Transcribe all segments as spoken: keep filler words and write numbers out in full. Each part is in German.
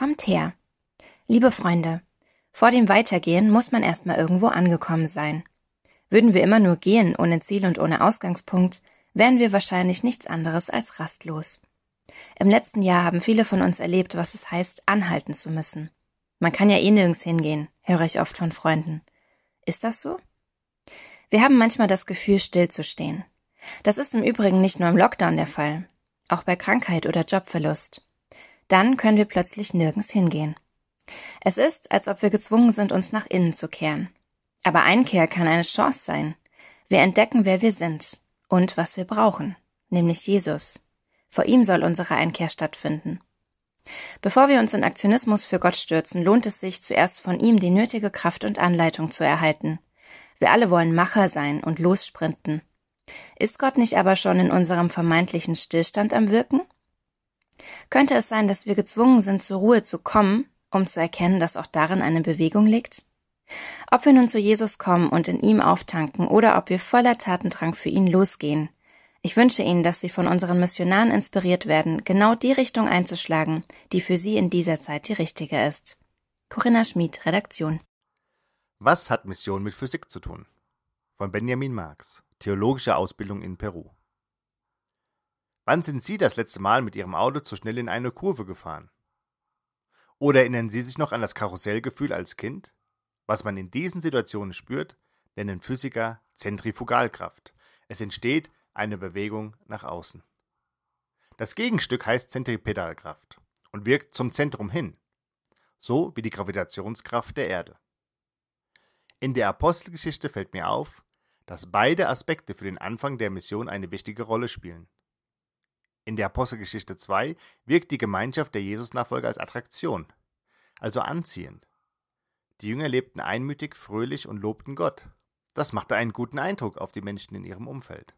Kommt her. Liebe Freunde, vor dem Weitergehen muss man erstmal irgendwo angekommen sein. Würden wir immer nur gehen, ohne Ziel und ohne Ausgangspunkt, wären wir wahrscheinlich nichts anderes als rastlos. Im letzten Jahr haben viele von uns erlebt, was es heißt, anhalten zu müssen. Man kann ja eh nirgends hingehen, höre ich oft von Freunden. Ist das so? Wir haben manchmal das Gefühl, stillzustehen. Das ist im Übrigen nicht nur im Lockdown der Fall, auch bei Krankheit oder Jobverlust. Dann können wir plötzlich nirgends hingehen. Es ist, als ob wir gezwungen sind, uns nach innen zu kehren. Aber Einkehr kann eine Chance sein. Wir entdecken, wer wir sind und was wir brauchen, nämlich Jesus. Vor ihm soll unsere Einkehr stattfinden. Bevor wir uns in Aktionismus für Gott stürzen, lohnt es sich, zuerst von ihm die nötige Kraft und Anleitung zu erhalten. Wir alle wollen Macher sein und lossprinten. Ist Gott nicht aber schon in unserem vermeintlichen Stillstand am Wirken? Könnte es sein, dass wir gezwungen sind, zur Ruhe zu kommen, um zu erkennen, dass auch darin eine Bewegung liegt? Ob wir nun zu Jesus kommen und in ihm auftanken oder ob wir voller Tatendrang für ihn losgehen. Ich wünsche Ihnen, dass Sie von unseren Missionaren inspiriert werden, genau die Richtung einzuschlagen, die für Sie in dieser Zeit die richtige ist. Corinna Schmid, Redaktion. Was hat Mission mit Physik zu tun? Von Benjamin Marx, theologische Ausbildung in Peru. Wann sind Sie das letzte Mal mit Ihrem Auto zu schnell in eine Kurve gefahren? Oder erinnern Sie sich noch an das Karussellgefühl als Kind? Was man in diesen Situationen spürt, nennen Physiker Zentrifugalkraft. Es entsteht eine Bewegung nach außen. Das Gegenstück heißt Zentripedalkraft und wirkt zum Zentrum hin, so wie die Gravitationskraft der Erde. In der Apostelgeschichte fällt mir auf, dass beide Aspekte für den Anfang der Mission eine wichtige Rolle spielen. In der Apostelgeschichte zwei wirkt die Gemeinschaft der Jesus-Nachfolger als Attraktion, also anziehend. Die Jünger lebten einmütig, fröhlich und lobten Gott. Das machte einen guten Eindruck auf die Menschen in ihrem Umfeld.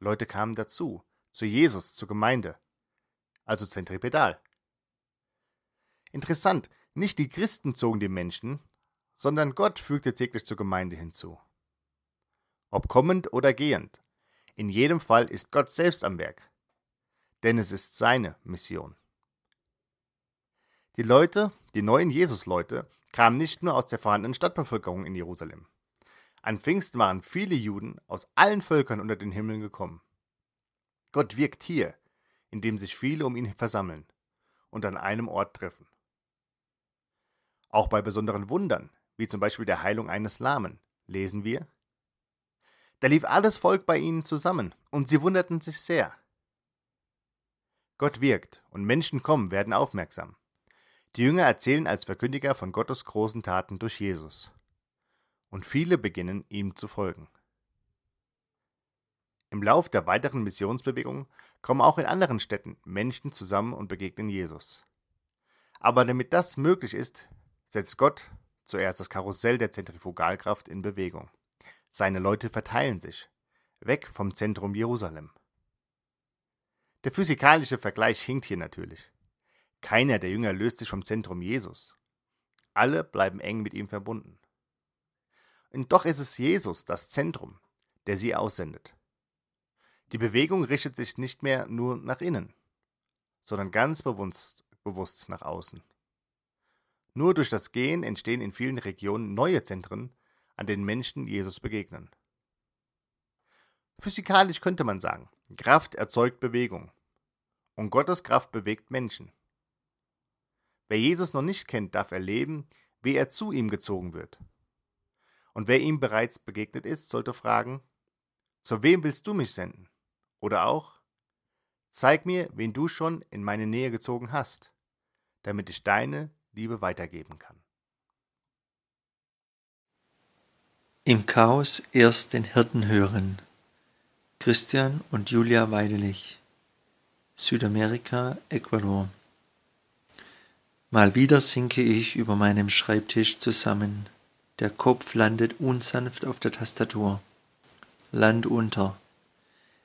Leute kamen dazu, zu Jesus, zur Gemeinde, also zentripedal. Interessant, nicht die Christen zogen die Menschen, sondern Gott fügte täglich zur Gemeinde hinzu. Ob kommend oder gehend, in jedem Fall ist Gott selbst am Werk, denn es ist seine Mission. Die Leute, die neuen Jesus-Leute, kamen nicht nur aus der vorhandenen Stadtbevölkerung in Jerusalem. An Pfingsten waren viele Juden aus allen Völkern unter den Himmeln gekommen. Gott wirkt hier, indem sich viele um ihn versammeln und an einem Ort treffen. Auch bei besonderen Wundern, wie zum Beispiel der Heilung eines Lahmen, lesen wir: Da lief alles Volk bei ihnen zusammen, und sie wunderten sich sehr. Gott wirkt, und Menschen kommen, werden aufmerksam. Die Jünger erzählen als Verkündiger von Gottes großen Taten durch Jesus. Und viele beginnen, ihm zu folgen. Im Lauf der weiteren Missionsbewegung kommen auch in anderen Städten Menschen zusammen und begegnen Jesus. Aber damit das möglich ist, setzt Gott zuerst das Karussell der Zentrifugalkraft in Bewegung. Seine Leute verteilen sich, weg vom Zentrum Jerusalem. Der physikalische Vergleich hinkt hier natürlich. Keiner der Jünger löst sich vom Zentrum Jesus. Alle bleiben eng mit ihm verbunden. Und doch ist es Jesus, das Zentrum, der sie aussendet. Die Bewegung richtet sich nicht mehr nur nach innen, sondern ganz bewusst, bewusst nach außen. Nur durch das Gehen entstehen in vielen Regionen neue Zentren, an denen Menschen Jesus begegnen. Physikalisch könnte man sagen, Kraft erzeugt Bewegung und Gottes Kraft bewegt Menschen. Wer Jesus noch nicht kennt, darf erleben, wie er zu ihm gezogen wird. Und wer ihm bereits begegnet ist, sollte fragen: Zu wem willst du mich senden? Oder auch: Zeig mir, wen du schon in meine Nähe gezogen hast, damit ich deine Liebe weitergeben kann. Im Chaos erst den Hirten hören. Christian und Julia Weidelich, Südamerika, Ecuador. Mal wieder sinke ich über meinem Schreibtisch zusammen. Der Kopf landet unsanft auf der Tastatur. Land unter.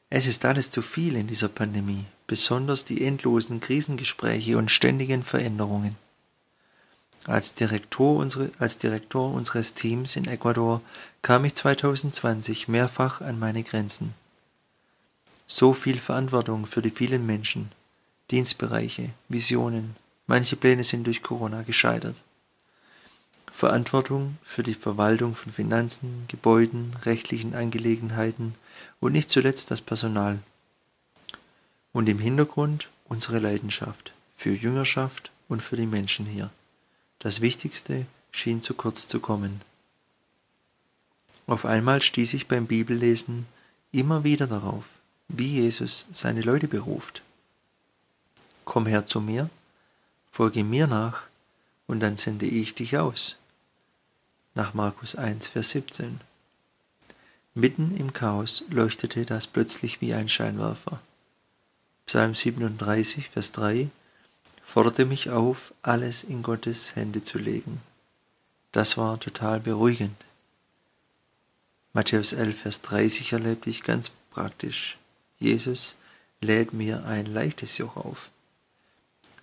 Es ist alles zu viel in dieser Pandemie, besonders die endlosen Krisengespräche und ständigen Veränderungen. Als Direktor, unsere, als Direktor unseres Teams in Ecuador kam ich zwanzig zwanzig mehrfach an meine Grenzen. So viel Verantwortung für die vielen Menschen, Dienstbereiche, Visionen, Manche Pläne sind durch Corona gescheitert. Verantwortung für die Verwaltung von Finanzen, Gebäuden, rechtlichen Angelegenheiten und nicht zuletzt das Personal. Und im Hintergrund unsere Leidenschaft für Jüngerschaft und für die Menschen hier. Das Wichtigste schien zu kurz zu kommen. Auf einmal stieß ich beim Bibellesen immer wieder darauf, wie Jesus seine Leute beruft. Komm her zu mir, folge mir nach und dann sende ich dich aus. Nach Markus eins, Vers siebzehn. Mitten im Chaos leuchtete das plötzlich wie ein Scheinwerfer. Psalm siebenunddreißig, Vers drei forderte mich auf, alles in Gottes Hände zu legen. Das war total beruhigend. Matthäus elf, Vers dreißig erlebte ich ganz praktisch. Jesus lädt mir ein leichtes Joch auf.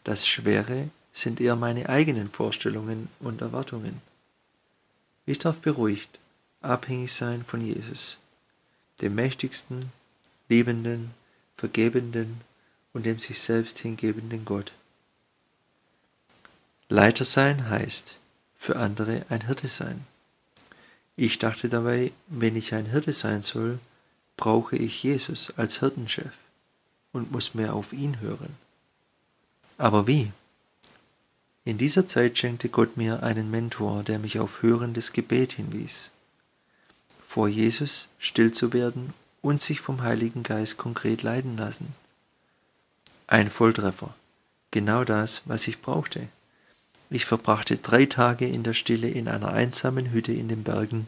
Das Schwere sind eher meine eigenen Vorstellungen und Erwartungen. Ich darf beruhigt, abhängig sein von Jesus, dem mächtigsten, liebenden, vergebenden und dem sich selbst hingebenden Gott. Leiter sein heißt, für andere ein Hirte sein. Ich dachte dabei, wenn ich ein Hirte sein soll, brauche ich Jesus als Hirtenchef und muss mehr auf ihn hören. Aber wie? In dieser Zeit schenkte Gott mir einen Mentor, der mich auf hörendes Gebet hinwies. Vor Jesus still zu werden und sich vom Heiligen Geist konkret leiten lassen. Ein Volltreffer. Genau das, was ich brauchte. Ich verbrachte drei Tage in der Stille in einer einsamen Hütte in den Bergen,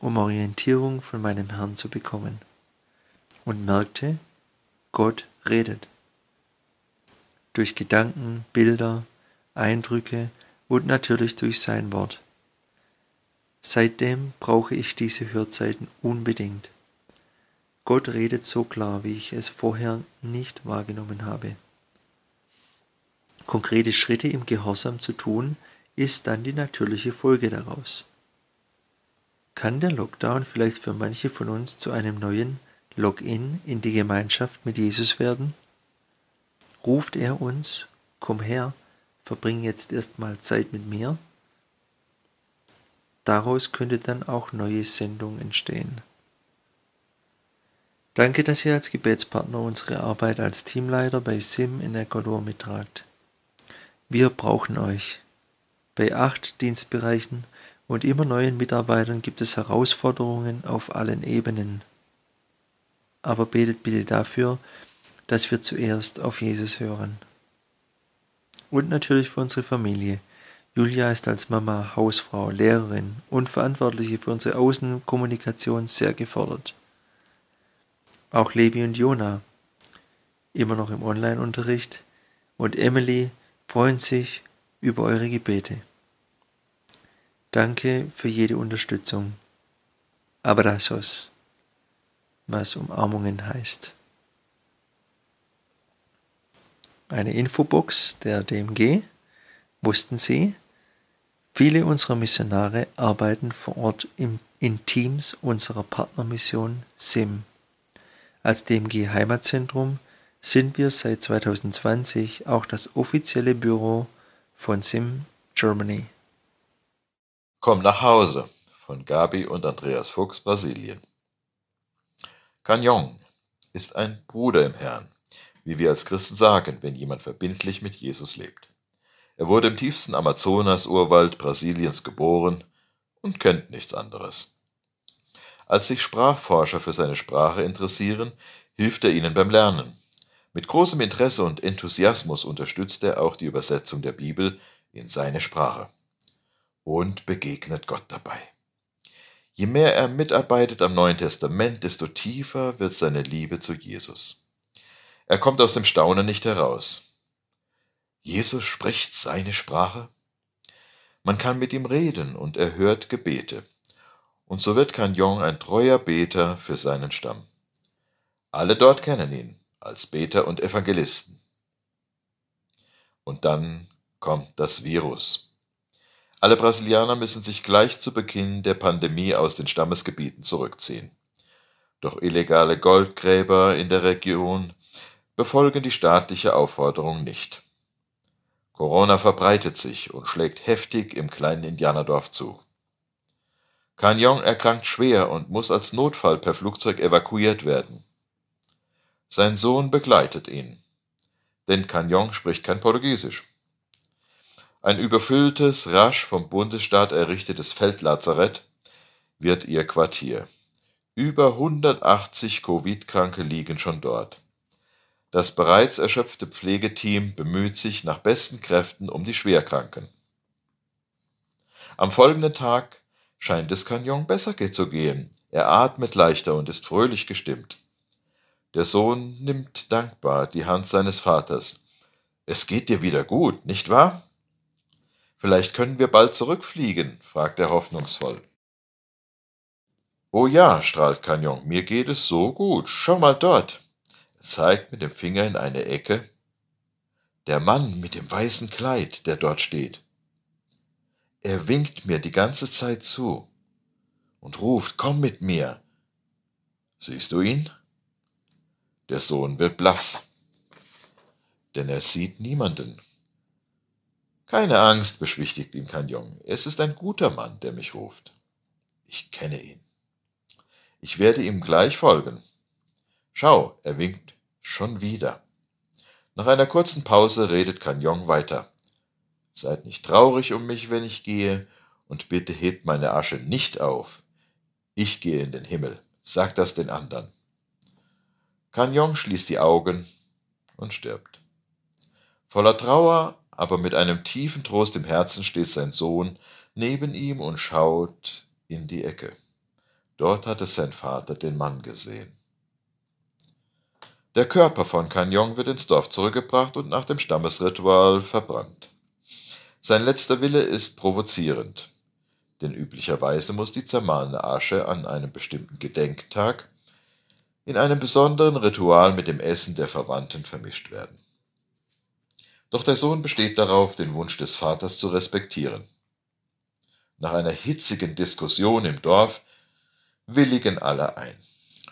um Orientierung von meinem Herrn zu bekommen. Und merkte, Gott redet. Durch Gedanken, Bilder, Eindrücke und natürlich durch sein Wort. Seitdem brauche ich diese Hörzeiten unbedingt. Gott redet so klar, wie ich es vorher nicht wahrgenommen habe. Konkrete Schritte im Gehorsam zu tun, ist dann die natürliche Folge daraus. Kann der Lockdown vielleicht für manche von uns zu einem neuen Login in die Gemeinschaft mit Jesus werden? Ruft er uns, komm her, verbring jetzt erstmal Zeit mit mir? Daraus könnte dann auch neue Sendung entstehen. Danke, dass ihr als Gebetspartner unsere Arbeit als Teamleiter bei SIM in Ecuador mittragt. Wir brauchen euch. Bei acht Dienstbereichen und immer neuen Mitarbeitern gibt es Herausforderungen auf allen Ebenen. Aber betet bitte dafür, dass wir zuerst auf Jesus hören. Und natürlich für unsere Familie. Julia ist als Mama, Hausfrau, Lehrerin und Verantwortliche für unsere Außenkommunikation sehr gefordert. Auch Levi und Jona, immer noch im Online-Unterricht, und Emily freuen sich über eure Gebete. Danke für jede Unterstützung. Abrazos, was Umarmungen heißt. Eine Infobox der D M G, wussten Sie? Viele unserer Missionare arbeiten vor Ort im, in Teams unserer Partnermission SIM. Als D M G Heimatzentrum sind wir seit zwanzig zwanzig auch das offizielle Büro von SIM Germany. Komm nach Hause von Gabi und Andreas Fuchs, Brasilien. Kanjong ist ein Bruder im Herrn, wie wir als Christen sagen, wenn jemand verbindlich mit Jesus lebt. Er wurde im tiefsten Amazonas-Urwald Brasiliens geboren und kennt nichts anderes. Als sich Sprachforscher für seine Sprache interessieren, hilft er ihnen beim Lernen. Mit großem Interesse und Enthusiasmus unterstützt er auch die Übersetzung der Bibel in seine Sprache und begegnet Gott dabei. Je mehr er mitarbeitet am Neuen Testament, desto tiefer wird seine Liebe zu Jesus. Er kommt aus dem Staunen nicht heraus. Jesus spricht seine Sprache. Man kann mit ihm reden und er hört Gebete. Und so wird Kanjong ein treuer Beter für seinen Stamm. Alle dort kennen ihn als Beter und Evangelisten. Und dann kommt das Virus. Alle Brasilianer müssen sich gleich zu Beginn der Pandemie aus den Stammesgebieten zurückziehen. Doch illegale Goldgräber in der Region befolgen die staatliche Aufforderung nicht. Corona verbreitet sich und schlägt heftig im kleinen Indianerdorf zu. Kanjong erkrankt schwer und muss als Notfall per Flugzeug evakuiert werden. Sein Sohn begleitet ihn, denn Kanjong spricht kein Portugiesisch. Ein überfülltes, rasch vom Bundesstaat errichtetes Feldlazarett wird ihr Quartier. Über hundertachtzig Covid-Kranke liegen schon dort. Das bereits erschöpfte Pflegeteam bemüht sich nach besten Kräften um die Schwerkranken. Am folgenden Tag scheint es Kanjong besser zu gehen. Er atmet leichter und ist fröhlich gestimmt. Der Sohn nimmt dankbar die Hand seines Vaters. »Es geht dir wieder gut, nicht wahr?« »Vielleicht können wir bald zurückfliegen?« fragt er hoffnungsvoll. »Oh ja«, strahlt Kanjong, »mir geht es so gut. Schau mal dort.« Er zeigt mit dem Finger in eine Ecke. »Der Mann mit dem weißen Kleid, der dort steht. Er winkt mir die ganze Zeit zu und ruft, komm mit mir. Siehst du ihn?« Der Sohn wird blass, denn er sieht niemanden. »Keine Angst«, beschwichtigt ihn Kanjong, »es ist ein guter Mann, der mich ruft. Ich kenne ihn. Ich werde ihm gleich folgen. Schau, er winkt schon wieder.« Nach einer kurzen Pause redet Kanjong weiter. »Seid nicht traurig um mich, wenn ich gehe, und bitte hebt meine Asche nicht auf. Ich gehe in den Himmel. Sag das den anderen.« Kanjong schließt die Augen und stirbt. Voller Trauer, aber mit einem tiefen Trost im Herzen steht sein Sohn neben ihm und schaut in die Ecke. Dort hatte sein Vater den Mann gesehen. Der Körper von Kanjong wird ins Dorf zurückgebracht und nach dem Stammesritual verbrannt. Sein letzter Wille ist provozierend, denn üblicherweise muss die zermahlene Asche an einem bestimmten Gedenktag in einem besonderen Ritual mit dem Essen der Verwandten vermischt werden. Doch der Sohn besteht darauf, den Wunsch des Vaters zu respektieren. Nach einer hitzigen Diskussion im Dorf willigen alle ein.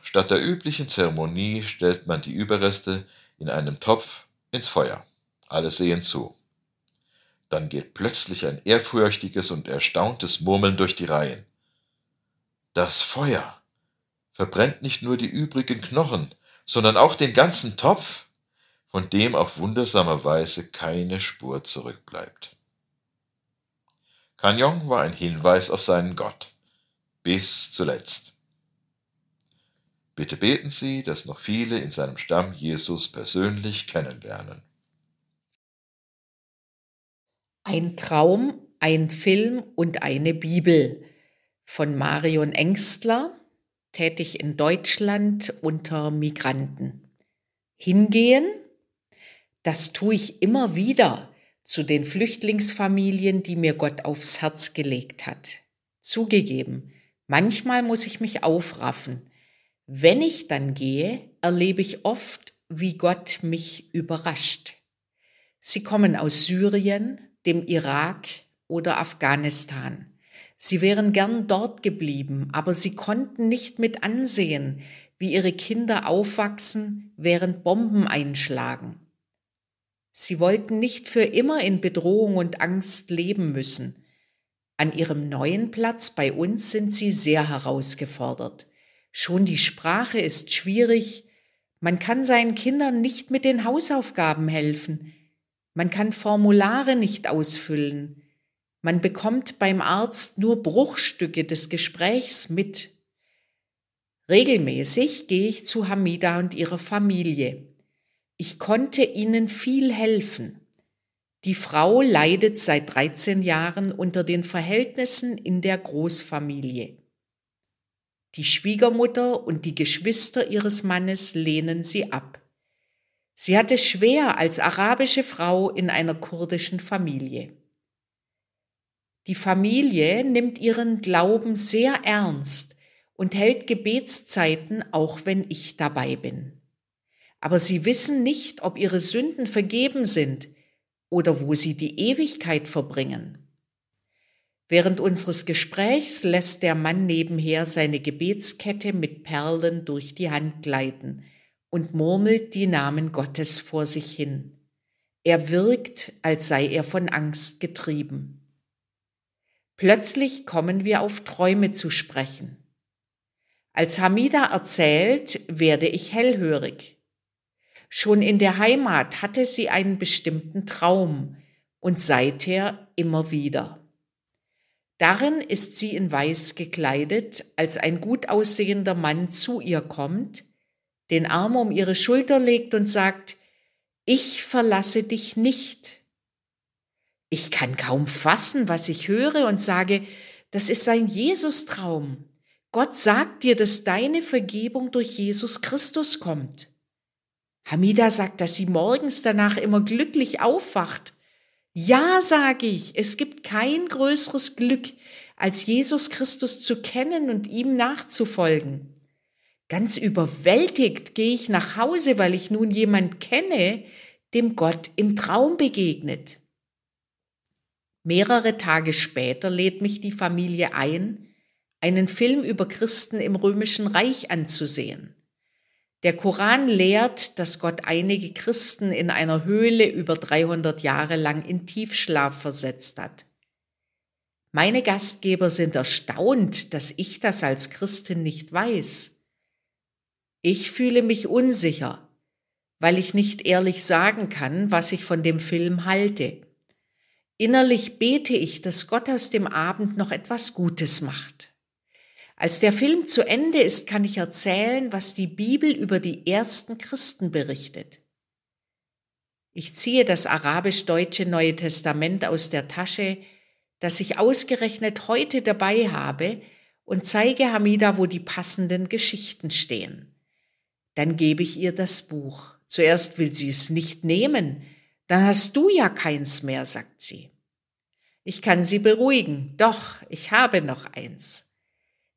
Statt der üblichen Zeremonie stellt man die Überreste in einem Topf ins Feuer. Alle sehen zu. Dann geht plötzlich ein ehrfurchtiges und erstauntes Murmeln durch die Reihen. Das Feuer verbrennt nicht nur die übrigen Knochen, sondern auch den ganzen Topf, von dem auf wundersame Weise keine Spur zurückbleibt. Kanjong war ein Hinweis auf seinen Gott. Bis zuletzt. Bitte beten Sie, dass noch viele in seinem Stamm Jesus persönlich kennenlernen. Ein Traum, ein Film und eine Bibel von Marion Engstler, tätig in Deutschland unter Migranten. Hingehen, das tue ich immer wieder zu den Flüchtlingsfamilien, die mir Gott aufs Herz gelegt hat. Zugegeben, manchmal muss ich mich aufraffen. Wenn ich dann gehe, erlebe ich oft, wie Gott mich überrascht. Sie kommen aus Syrien, dem Irak oder Afghanistan. Sie wären gern dort geblieben, aber sie konnten nicht mit ansehen, wie ihre Kinder aufwachsen, während Bomben einschlagen. Sie wollten nicht für immer in Bedrohung und Angst leben müssen. An ihrem neuen Platz bei uns sind sie sehr herausgefordert. Schon die Sprache ist schwierig. Man kann seinen Kindern nicht mit den Hausaufgaben helfen. Man kann Formulare nicht ausfüllen. Man bekommt beim Arzt nur Bruchstücke des Gesprächs mit. Regelmäßig gehe ich zu Hamida und ihrer Familie. Ich konnte ihnen viel helfen. Die Frau leidet seit dreizehn Jahren unter den Verhältnissen in der Großfamilie. Die Schwiegermutter und die Geschwister ihres Mannes lehnen sie ab. Sie hatte es schwer als arabische Frau in einer kurdischen Familie. Die Familie nimmt ihren Glauben sehr ernst und hält Gebetszeiten, auch wenn ich dabei bin. Aber sie wissen nicht, ob ihre Sünden vergeben sind oder wo sie die Ewigkeit verbringen. Während unseres Gesprächs lässt der Mann nebenher seine Gebetskette mit Perlen durch die Hand gleiten und murmelt die Namen Gottes vor sich hin. Er wirkt, als sei er von Angst getrieben. Plötzlich kommen wir auf Träume zu sprechen. Als Hamida erzählt, werde ich hellhörig. Schon in der Heimat hatte sie einen bestimmten Traum und seither immer wieder. Darin ist sie in Weiß gekleidet, als ein gut aussehender Mann zu ihr kommt, den Arm um ihre Schulter legt und sagt: Ich verlasse dich nicht. Ich kann kaum fassen, was ich höre und sage, das ist ein Jesus-Traum. Gott sagt dir, dass deine Vergebung durch Jesus Christus kommt. Hamida sagt, dass sie morgens danach immer glücklich aufwacht. Ja, sage ich, es gibt kein größeres Glück, als Jesus Christus zu kennen und ihm nachzufolgen. Ganz überwältigt gehe ich nach Hause, weil ich nun jemand kenne, dem Gott im Traum begegnet. Mehrere Tage später lädt mich die Familie ein, einen Film über Christen im Römischen Reich anzusehen. Der Koran lehrt, dass Gott einige Christen in einer Höhle über dreihundert Jahre lang in Tiefschlaf versetzt hat. Meine Gastgeber sind erstaunt, dass ich das als Christin nicht weiß. Ich fühle mich unsicher, weil ich nicht ehrlich sagen kann, was ich von dem Film halte. Innerlich bete ich, dass Gott aus dem Abend noch etwas Gutes macht. Als der Film zu Ende ist, kann ich erzählen, was die Bibel über die ersten Christen berichtet. Ich ziehe das arabisch-deutsche Neue Testament aus der Tasche, das ich ausgerechnet heute dabei habe, und zeige Hamida, wo die passenden Geschichten stehen. Dann gebe ich ihr das Buch. Zuerst will sie es nicht nehmen. Dann hast du ja keins mehr, sagt sie. Ich kann sie beruhigen. Doch, ich habe noch eins.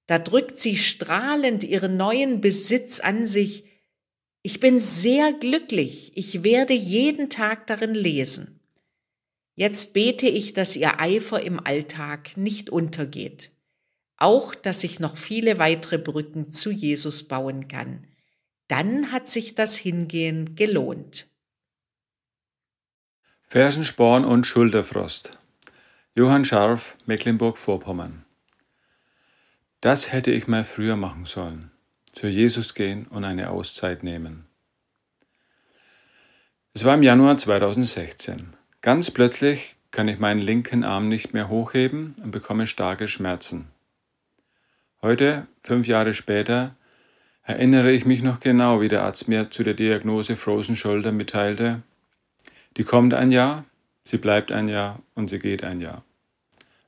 Da drückt sie strahlend ihren neuen Besitz an sich. Ich bin sehr glücklich. Ich werde jeden Tag darin lesen. Jetzt bete ich, dass ihr Eifer im Alltag nicht untergeht. Auch, dass ich noch viele weitere Brücken zu Jesus bauen kann. Dann hat sich das Hingehen gelohnt. Fersensporn und Schulterfrost. Johann Scharf, Mecklenburg-Vorpommern. Das hätte ich mal früher machen sollen. Zu Jesus gehen und eine Auszeit nehmen. Es war im Januar zweitausendsechzehn. Ganz plötzlich kann ich meinen linken Arm nicht mehr hochheben und bekomme starke Schmerzen. Heute, fünf Jahre später, erinnere ich mich noch genau, wie der Arzt mir zu der Diagnose Frozen Shoulder mitteilte. Die kommt ein Jahr, sie bleibt ein Jahr und sie geht ein Jahr.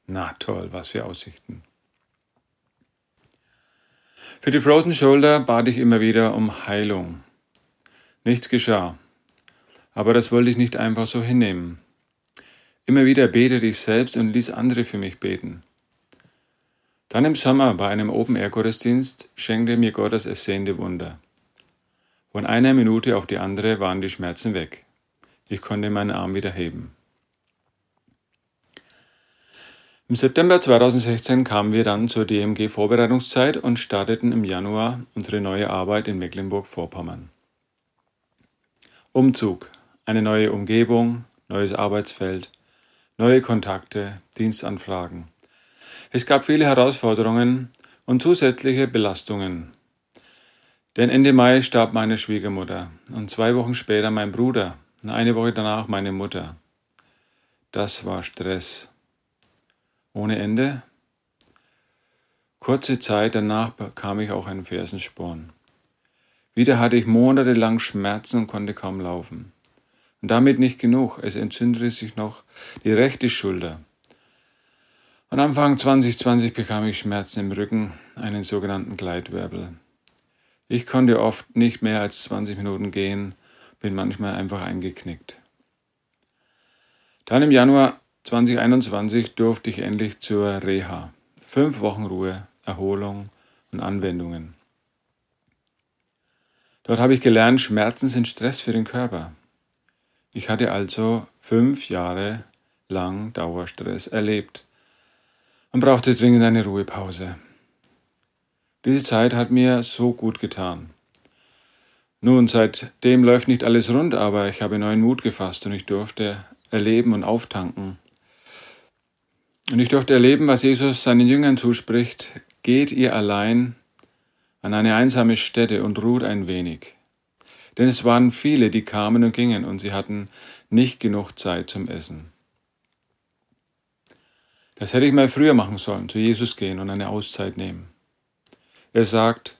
Na toll, was für Aussichten. Für die Frozen Shoulder bat ich immer wieder um Heilung. Nichts geschah, aber das wollte ich nicht einfach so hinnehmen. Immer wieder betete ich selbst und ließ andere für mich beten. Dann im Sommer bei einem Open-Air-Gottesdienst schenkte mir Gott das ersehnte Wunder. Von einer Minute auf die andere waren die Schmerzen weg. Ich konnte meinen Arm wieder heben. Im September zweitausendsechzehn kamen wir dann zur D M G-Vorbereitungszeit und starteten im Januar unsere neue Arbeit in Mecklenburg-Vorpommern. Umzug, eine neue Umgebung, neues Arbeitsfeld, neue Kontakte, Dienstanfragen. Es gab viele Herausforderungen und zusätzliche Belastungen. Denn Ende Mai starb meine Schwiegermutter und zwei Wochen später mein Bruder und eine Woche danach meine Mutter. Das war Stress. Ohne Ende. Kurze Zeit danach bekam ich auch einen Fersensporn. Wieder hatte ich monatelang Schmerzen und konnte kaum laufen. Und damit nicht genug, es entzündete sich noch die rechte Schulter. Und Anfang zwanzig zwanzig bekam ich Schmerzen im Rücken, einen sogenannten Gleitwirbel. Ich konnte oft nicht mehr als zwanzig Minuten gehen, bin manchmal einfach eingeknickt. Dann im Januar zweitausendeinundzwanzig durfte ich endlich zur Reha. Fünf Wochen Ruhe, Erholung und Anwendungen. Dort habe ich gelernt, Schmerzen sind Stress für den Körper. Ich hatte also fünf Jahre lang Dauerstress erlebt. Man brauchte dringend eine Ruhepause. Diese Zeit hat mir so gut getan. Nun, seitdem läuft nicht alles rund, aber ich habe neuen Mut gefasst und ich durfte erleben und auftanken. Und ich durfte erleben, was Jesus seinen Jüngern zuspricht: Geht ihr allein an eine einsame Stätte und ruht ein wenig. Denn es waren viele, die kamen und gingen, und sie hatten nicht genug Zeit zum Essen. Das hätte ich mal früher machen sollen, zu Jesus gehen und eine Auszeit nehmen. Er sagt: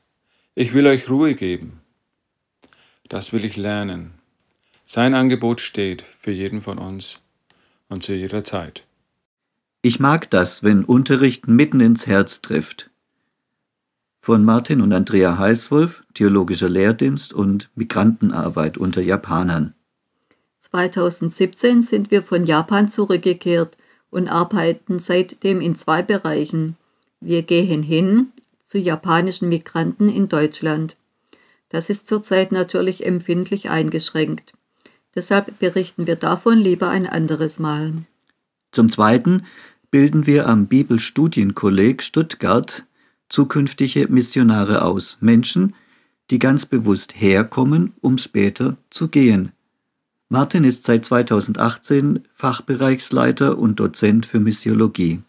Ich will euch Ruhe geben. Das will ich lernen. Sein Angebot steht für jeden von uns und zu jeder Zeit. Ich mag das, wenn Unterricht mitten ins Herz trifft. Von Martin und Andrea Heißwolf, Theologischer Lehrdienst und Migrantenarbeit unter Japanern. zweitausendsiebzehn sind wir von Japan zurückgekehrt und arbeiten seitdem in zwei Bereichen. Wir gehen hin zu japanischen Migranten in Deutschland. Das ist zurzeit natürlich empfindlich eingeschränkt. Deshalb berichten wir davon lieber ein anderes Mal. Zum Zweiten bilden wir am Bibelstudienkolleg Stuttgart zukünftige Missionare aus, Menschen, die ganz bewusst herkommen, um später zu gehen. Martin ist seit zweitausendachtzehn Fachbereichsleiter und Dozent für Missiologie.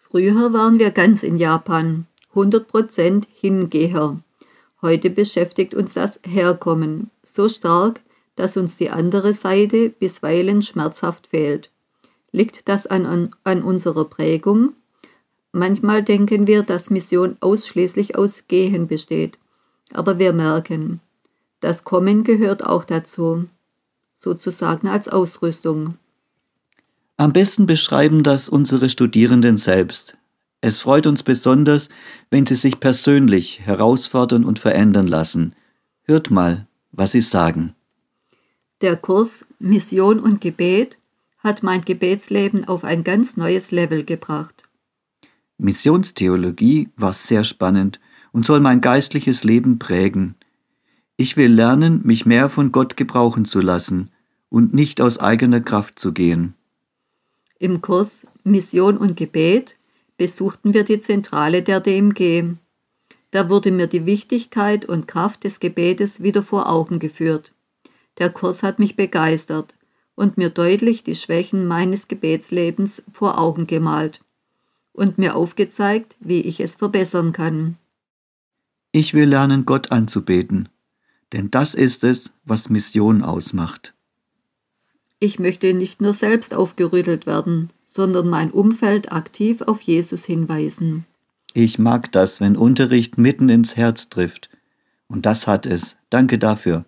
Früher waren wir ganz in Japan, hundert Prozent Hingeher. Heute beschäftigt uns das Herkommen so stark, dass uns die andere Seite bisweilen schmerzhaft fehlt. Liegt das an, an unserer Prägung? Manchmal denken wir, dass Mission ausschließlich aus Gehen besteht. Aber wir merken, das Kommen gehört auch dazu, sozusagen als Ausrüstung. Am besten beschreiben das unsere Studierenden selbst. Es freut uns besonders, wenn sie sich persönlich herausfordern und verändern lassen. Hört mal, was sie sagen. Der Kurs Mission und Gebet hat mein Gebetsleben auf ein ganz neues Level gebracht. Missionstheologie war sehr spannend und soll mein geistliches Leben prägen. Ich will lernen, mich mehr von Gott gebrauchen zu lassen und nicht aus eigener Kraft zu gehen. Im Kurs Mission und Gebet besuchten wir die Zentrale der D M G. Da wurde mir die Wichtigkeit und Kraft des Gebetes wieder vor Augen geführt. Der Kurs hat mich begeistert und mir deutlich die Schwächen meines Gebetslebens vor Augen gemalt und mir aufgezeigt, wie ich es verbessern kann. Ich will lernen, Gott anzubeten, denn das ist es, was Mission ausmacht. Ich möchte nicht nur selbst aufgerüttelt werden, sondern mein Umfeld aktiv auf Jesus hinweisen. Ich mag das, wenn Unterricht mitten ins Herz trifft. Und das hat es. Danke dafür.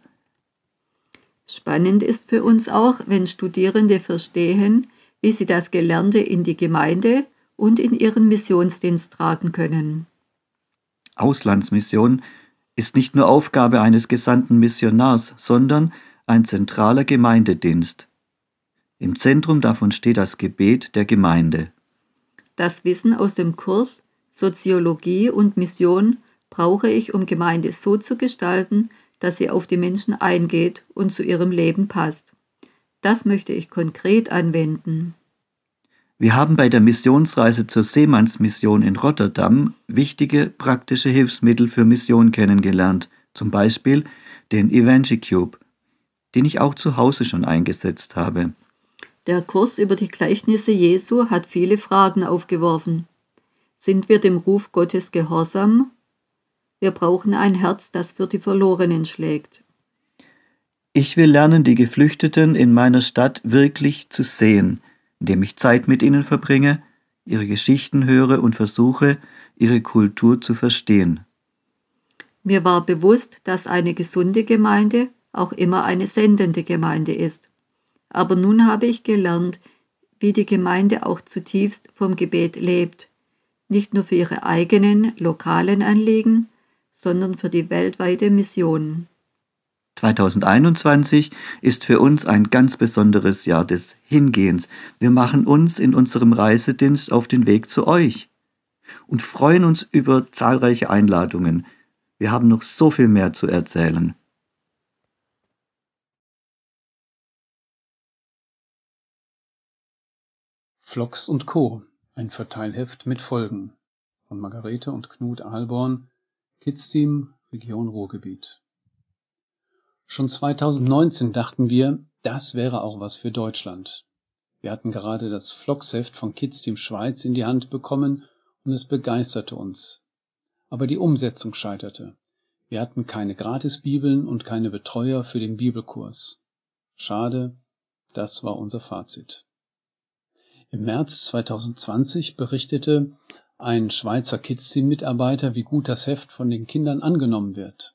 Spannend ist für uns auch, wenn Studierende verstehen, wie sie das Gelernte in die Gemeinde und in ihren Missionsdienst tragen können. Auslandsmission ist nicht nur Aufgabe eines gesandten Missionars, sondern ein zentraler Gemeindedienst. Im Zentrum davon steht das Gebet der Gemeinde. Das Wissen aus dem Kurs Soziologie und Mission brauche ich, um Gemeinde so zu gestalten, dass sie auf die Menschen eingeht und zu ihrem Leben passt. Das möchte ich konkret anwenden. Wir haben bei der Missionsreise zur Seemannsmission in Rotterdam wichtige praktische Hilfsmittel für Mission kennengelernt, zum Beispiel den Evangicube, den ich auch zu Hause schon eingesetzt habe. Der Kurs über die Gleichnisse Jesu hat viele Fragen aufgeworfen. Sind wir dem Ruf Gottes gehorsam? Wir brauchen ein Herz, das für die Verlorenen schlägt. Ich will lernen, die Geflüchteten in meiner Stadt wirklich zu sehen, indem ich Zeit mit ihnen verbringe, ihre Geschichten höre und versuche, ihre Kultur zu verstehen. Mir war bewusst, dass eine gesunde Gemeinde auch immer eine sendende Gemeinde ist. Aber nun habe ich gelernt, wie die Gemeinde auch zutiefst vom Gebet lebt, nicht nur für ihre eigenen lokalen Anliegen, sondern für die weltweite Mission. zweitausendeinundzwanzig ist für uns ein ganz besonderes Jahr des Hingehens. Wir machen uns in unserem Reisedienst auf den Weg zu euch und freuen uns über zahlreiche Einladungen. Wir haben noch so viel mehr zu erzählen. Flox und Co. Ein Verteilheft mit Folgen von Margarete und Knut Ahlborn, Kids Team, Region Ruhrgebiet. Schon zweitausendneunzehn dachten wir, das wäre auch was für Deutschland. Wir hatten gerade das Flocksheft von Kids Team Schweiz in die Hand bekommen und es begeisterte uns. Aber die Umsetzung scheiterte. Wir hatten keine Gratisbibeln und keine Betreuer für den Bibelkurs. Schade, das war unser Fazit. Im März zweitausendzwanzig berichtete ein Schweizer Kids Team Mitarbeiter, wie gut das Heft von den Kindern angenommen wird.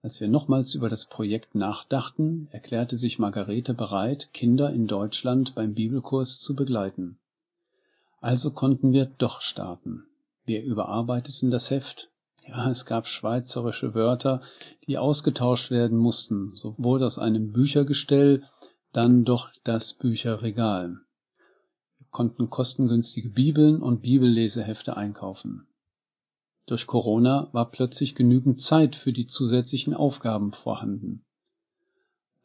Als wir nochmals über das Projekt nachdachten, erklärte sich Margarete bereit, Kinder in Deutschland beim Bibelkurs zu begleiten. Also konnten wir doch starten. Wir überarbeiteten das Heft. Ja, es gab schweizerische Wörter, die ausgetauscht werden mussten, sowohl aus einem Büchergestell, dann doch das Bücherregal. Wir konnten kostengünstige Bibeln und Bibellesehefte einkaufen. Durch Corona war plötzlich genügend Zeit für die zusätzlichen Aufgaben vorhanden.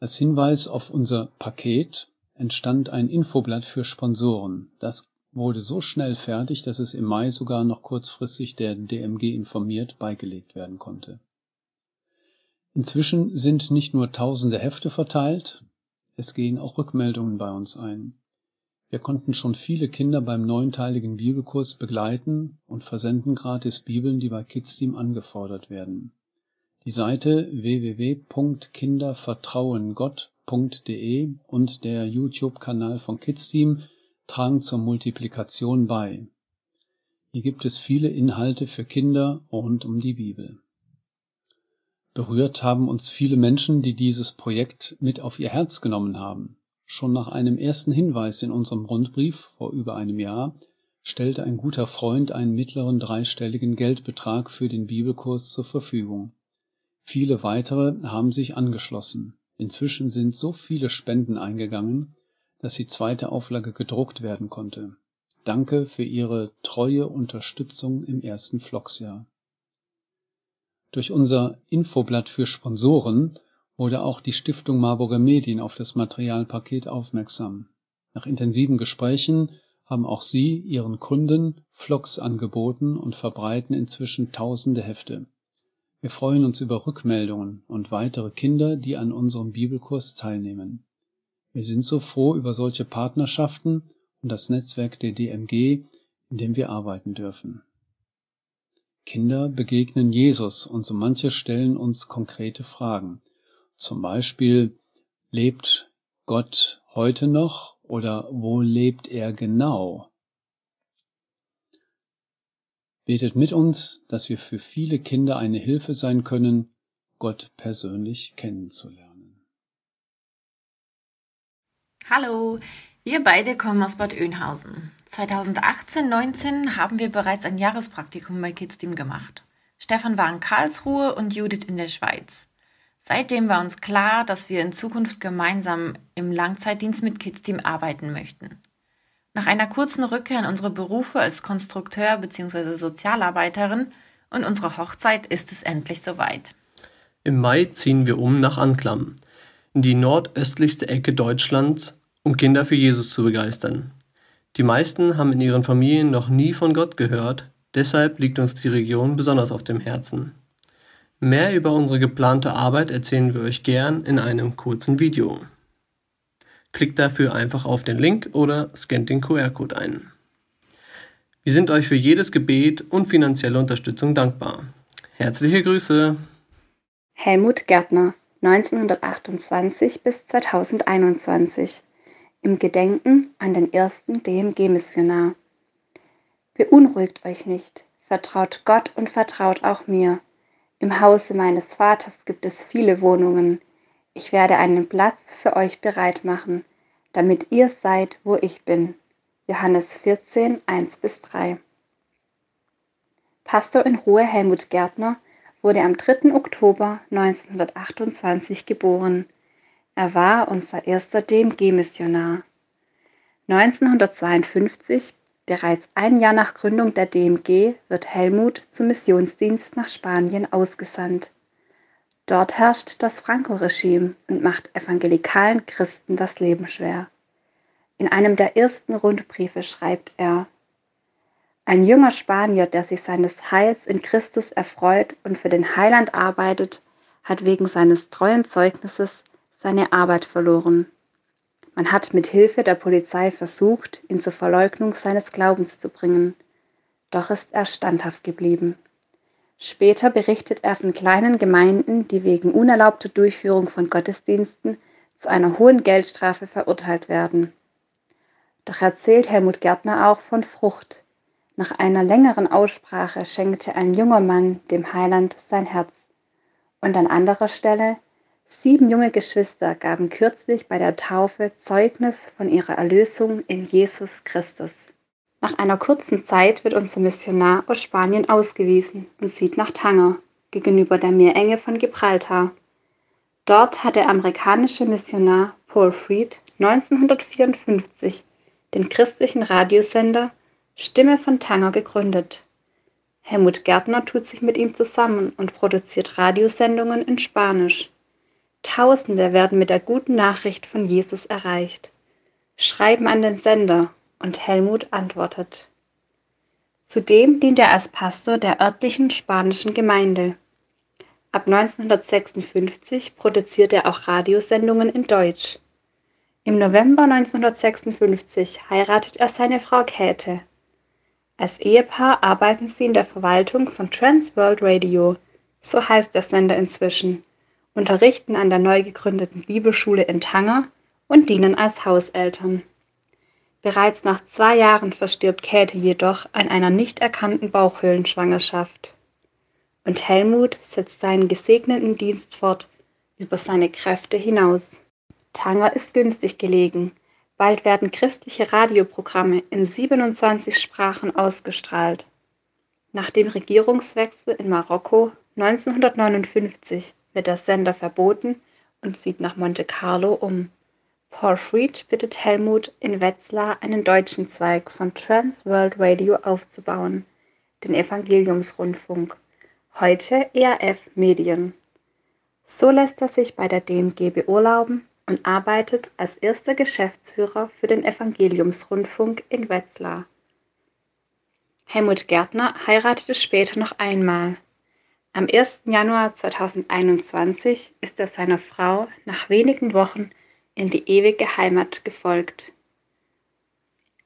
Als Hinweis auf unser Paket entstand ein Infoblatt für Sponsoren. Das wurde so schnell fertig, dass es im Mai sogar noch kurzfristig der D M G informiert beigelegt werden konnte. Inzwischen sind nicht nur tausende Hefte verteilt, es gehen auch Rückmeldungen bei uns ein. Wir konnten schon viele Kinder beim neunteiligen Bibelkurs begleiten und versenden gratis Bibeln, die bei Kids Team angefordert werden. Die Seite w w w punkt kindervertrauengott punkt d e und der YouTube-Kanal von Kids Team tragen zur Multiplikation bei. Hier gibt es viele Inhalte für Kinder rund um die Bibel. Berührt haben uns viele Menschen, die dieses Projekt mit auf ihr Herz genommen haben. Schon nach einem ersten Hinweis in unserem Rundbrief vor über einem Jahr stellte ein guter Freund einen mittleren dreistelligen Geldbetrag für den Bibelkurs zur Verfügung. Viele weitere haben sich angeschlossen. Inzwischen sind so viele Spenden eingegangen, dass die zweite Auflage gedruckt werden konnte. Danke für Ihre treue Unterstützung im ersten Flocksjahr. Durch unser Infoblatt für Sponsoren wurde auch die Stiftung Marburger Medien auf das Materialpaket aufmerksam. Nach intensiven Gesprächen haben auch sie ihren Kunden Flocks angeboten und verbreiten inzwischen tausende Hefte. Wir freuen uns über Rückmeldungen und weitere Kinder, die an unserem Bibelkurs teilnehmen. Wir sind so froh über solche Partnerschaften und das Netzwerk der D M G, in dem wir arbeiten dürfen. Kinder begegnen Jesus und so manche stellen uns konkrete Fragen. Zum Beispiel, lebt Gott heute noch oder wo lebt er genau? Betet mit uns, dass wir für viele Kinder eine Hilfe sein können, Gott persönlich kennenzulernen. Hallo, wir beide kommen aus Bad Oeynhausen. zweitausendachtzehn neunzehn haben wir bereits ein Jahrespraktikum bei Kids Team gemacht. Stefan war in Karlsruhe und Judith in der Schweiz. Seitdem war uns klar, dass wir in Zukunft gemeinsam im Langzeitdienst mit Kids Team arbeiten möchten. Nach einer kurzen Rückkehr in unsere Berufe als Konstrukteur bzw. Sozialarbeiterin und unserer Hochzeit ist es endlich soweit. Im Mai ziehen wir um nach Anklam, in die nordöstlichste Ecke Deutschlands, um Kinder für Jesus zu begeistern. Die meisten haben in ihren Familien noch nie von Gott gehört, deshalb liegt uns die Region besonders auf dem Herzen. Mehr über unsere geplante Arbeit erzählen wir euch gern in einem kurzen Video. Klickt dafür einfach auf den Link oder scannt den Q R-Code ein. Wir sind euch für jedes Gebet und finanzielle Unterstützung dankbar. Herzliche Grüße! Helmut Gärtner, neunzehnhundertachtundzwanzig bis zweitausendeinundzwanzig, im Gedenken an den ersten D M G-Missionar. Beunruhigt euch nicht, vertraut Gott und vertraut auch mir. Im Hause meines Vaters gibt es viele Wohnungen. Ich werde einen Platz für euch bereit machen, damit ihr seid, wo ich bin. Johannes vierzehn, eins bis drei. Pastor in Ruhe Helmut Gärtner wurde am dritten Oktober neunzehnhundertachtundzwanzig geboren. Er war unser erster D M G-Missionar. neunzehnhundertzweiundfünfzig, bereits ein Jahr nach Gründung der D M G, wird Helmut zum Missionsdienst nach Spanien ausgesandt. Dort herrscht das Franco-Regime und macht evangelikalen Christen das Leben schwer. In einem der ersten Rundbriefe schreibt er: Ein junger Spanier, der sich seines Heils in Christus erfreut und für den Heiland arbeitet, hat wegen seines treuen Zeugnisses seine Arbeit verloren. Man hat mit Hilfe der Polizei versucht, ihn zur Verleugnung seines Glaubens zu bringen. Doch ist er standhaft geblieben. Später berichtet er von kleinen Gemeinden, die wegen unerlaubter Durchführung von Gottesdiensten zu einer hohen Geldstrafe verurteilt werden. Doch erzählt Helmut Gärtner auch von Frucht. Nach einer längeren Aussprache schenkte ein junger Mann dem Heiland sein Herz. Und an anderer Stelle: Sieben junge Geschwister gaben kürzlich bei der Taufe Zeugnis von ihrer Erlösung in Jesus Christus. Nach einer kurzen Zeit wird unser Missionar aus Spanien ausgewiesen und zieht nach Tanger, gegenüber der Meerenge von Gibraltar. Dort hat der amerikanische Missionar Paul Freed neunzehnhundertvierundfünfzig den christlichen Radiosender Stimme von Tanger gegründet. Helmut Gärtner tut sich mit ihm zusammen und produziert Radiosendungen in Spanisch. Tausende werden mit der guten Nachricht von Jesus erreicht, schreiben an den Sender und Helmut antwortet. Zudem dient er als Pastor der örtlichen spanischen Gemeinde. Ab neunzehnhundertsechsundfünfzig produziert er auch Radiosendungen in Deutsch. Im November neunzehnhundertsechsundfünfzig heiratet er seine Frau Käthe. Als Ehepaar arbeiten sie in der Verwaltung von Trans World Radio, so heißt der Sender inzwischen, unterrichten an der neu gegründeten Bibelschule in Tanger und dienen als Hauseltern. Bereits nach zwei Jahren verstirbt Käthe jedoch an einer nicht erkannten Bauchhöhlenschwangerschaft. Und Helmut setzt seinen gesegneten Dienst fort, über seine Kräfte hinaus. Tanger ist günstig gelegen. Bald werden christliche Radioprogramme in siebenundzwanzig Sprachen ausgestrahlt. Nach dem Regierungswechsel in Marokko neunzehnhundertneunundfünfzig wird der Sender verboten und zieht nach Monte Carlo um. Paul Freed bittet Helmut, in Wetzlar einen deutschen Zweig von Trans World Radio aufzubauen, den Evangeliumsrundfunk, heute E R F Medien. So lässt er sich bei der D M G beurlauben und arbeitet als erster Geschäftsführer für den Evangeliumsrundfunk in Wetzlar. Helmut Gärtner heiratete später noch einmal. Am ersten Januar zweitausendeinundzwanzig ist er seiner Frau nach wenigen Wochen in die ewige Heimat gefolgt.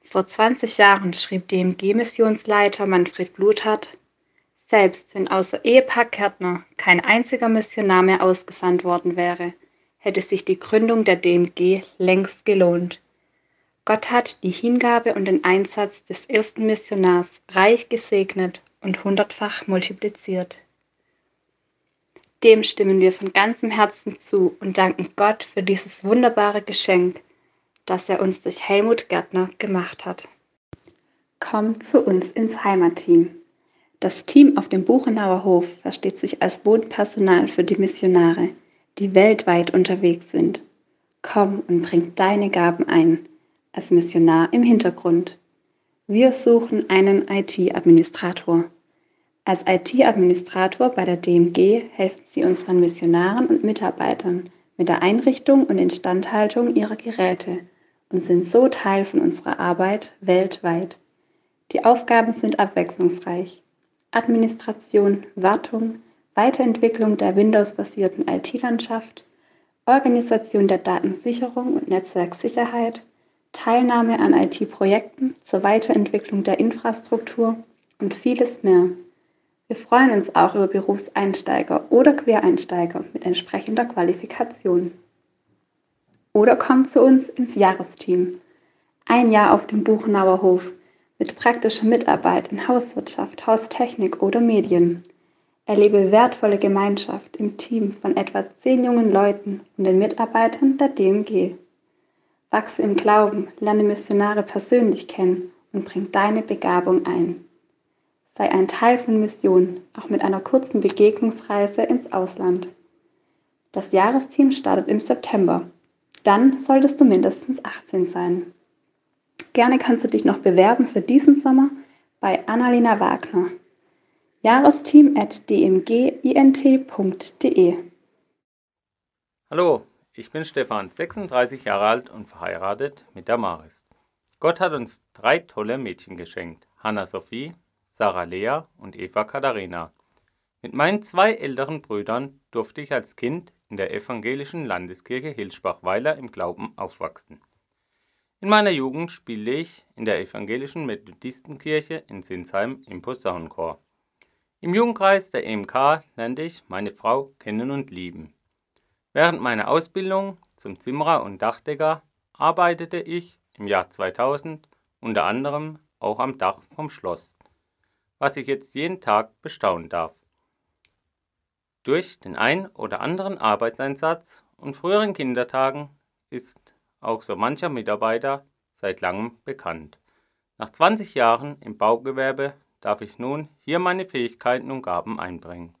Vor zwanzig Jahren schrieb D M G-Missionsleiter Manfred Bluthardt: Selbst wenn außer Ehepaar Gärtner kein einziger Missionar mehr ausgesandt worden wäre, hätte sich die Gründung der D M G längst gelohnt. Gott hat die Hingabe und den Einsatz des ersten Missionars reich gesegnet und hundertfach multipliziert. Dem stimmen wir von ganzem Herzen zu und danken Gott für dieses wunderbare Geschenk, das er uns durch Helmut Gärtner gemacht hat. Komm zu uns ins Heimatteam. Das Team auf dem Buchenauer Hof versteht sich als Bodenpersonal für die Missionare, die weltweit unterwegs sind. Komm und bring deine Gaben ein, als Missionar im Hintergrund. Wir suchen einen I T-Administrator. Als I T-Administrator bei der D M G helfen sie unseren Missionaren und Mitarbeitern mit der Einrichtung und Instandhaltung ihrer Geräte und sind so Teil von unserer Arbeit weltweit. Die Aufgaben sind abwechslungsreich: Administration, Wartung, Weiterentwicklung der Windows-basierten I T-Landschaft, Organisation der Datensicherung und Netzwerksicherheit, Teilnahme an I T-Projekten zur Weiterentwicklung der Infrastruktur und vieles mehr. Wir freuen uns auch über Berufseinsteiger oder Quereinsteiger mit entsprechender Qualifikation. Oder komm zu uns ins Jahresteam. Ein Jahr auf dem Buchenauer Hof mit praktischer Mitarbeit in Hauswirtschaft, Haustechnik oder Medien. Erlebe wertvolle Gemeinschaft im Team von etwa zehn jungen Leuten und den Mitarbeitern der D M G. Wachse im Glauben, lerne Missionare persönlich kennen und bring deine Begabung ein. Sei ein Teil von Mission, auch mit einer kurzen Begegnungsreise ins Ausland. Das Jahresteam startet im September. Dann solltest du mindestens achtzehn sein. Gerne kannst du dich noch bewerben für diesen Sommer bei Annalena Wagner. jahresteam at d m g i n t punkt d e. Hallo, ich bin Stefan, sechsunddreißig Jahre alt und verheiratet mit der Maris. Gott hat uns drei tolle Mädchen geschenkt: Hanna Sophie, Sarah Lea und Eva Katharina. Mit meinen zwei älteren Brüdern durfte ich als Kind in der evangelischen Landeskirche Hilsbach-Weiler im Glauben aufwachsen. In meiner Jugend spielte ich in der evangelischen Methodistenkirche in Sinsheim im Posaunenchor. Im Jugendkreis der E M K lernte ich meine Frau kennen und lieben. Während meiner Ausbildung zum Zimmerer und Dachdecker arbeitete ich im Jahr zweitausend unter anderem auch am Dach vom Schloss, was ich jetzt jeden Tag bestaunen darf. Durch den ein oder anderen Arbeitseinsatz und früheren Kindertagen ist auch so mancher Mitarbeiter seit langem bekannt. Nach zwanzig Jahren im Baugewerbe darf ich nun hier meine Fähigkeiten und Gaben einbringen.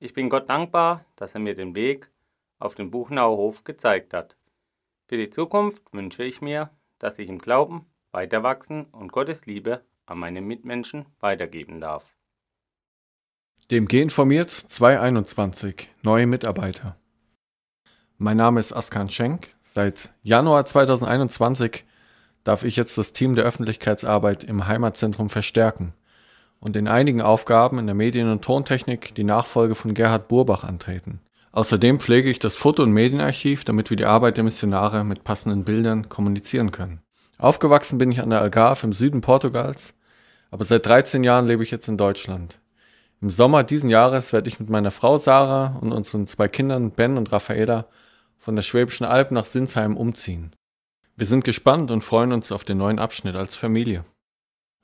Ich bin Gott dankbar, dass er mir den Weg auf den Buchenauer Hof gezeigt hat. Für die Zukunft wünsche ich mir, dass ich im Glauben weiterwachsen und Gottes Liebe an meine Mitmenschen weitergeben darf. Dem G informiert zweihunderteinundzwanzig, neue Mitarbeiter. Mein Name ist Askan Schenk. Seit Januar zweitausendeinundzwanzig darf ich jetzt das Team der Öffentlichkeitsarbeit im Heimatzentrum verstärken und in einigen Aufgaben in der Medien- und Tontechnik die Nachfolge von Gerhard Burbach antreten. Außerdem pflege ich das Foto- und Medienarchiv, damit wir die Arbeit der Missionare mit passenden Bildern kommunizieren können. Aufgewachsen bin ich an der Algarve im Süden Portugals, aber seit dreizehn Jahren lebe ich jetzt in Deutschland. Im Sommer diesen Jahres werde ich mit meiner Frau Sarah und unseren zwei Kindern Ben und Raffaela von der Schwäbischen Alb nach Sinsheim umziehen. Wir sind gespannt und freuen uns auf den neuen Abschnitt als Familie.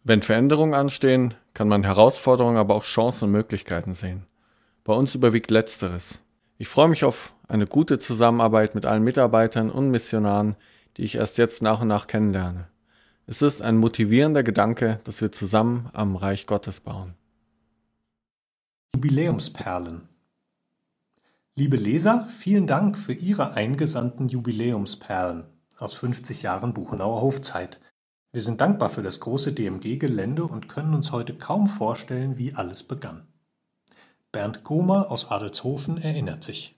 Wenn Veränderungen anstehen, kann man Herausforderungen, aber auch Chancen und Möglichkeiten sehen. Bei uns überwiegt Letzteres. Ich freue mich auf eine gute Zusammenarbeit mit allen Mitarbeitern und Missionaren, die ich erst jetzt nach und nach kennenlerne. Es ist ein motivierender Gedanke, dass wir zusammen am Reich Gottes bauen. Jubiläumsperlen. Liebe Leser, vielen Dank für Ihre eingesandten Jubiläumsperlen aus fünfzig Jahren Buchenauer Hofzeit. Wir sind dankbar für das große D M G-Gelände und können uns heute kaum vorstellen, wie alles begann. Bernd Gomer aus Adelshofen erinnert sich.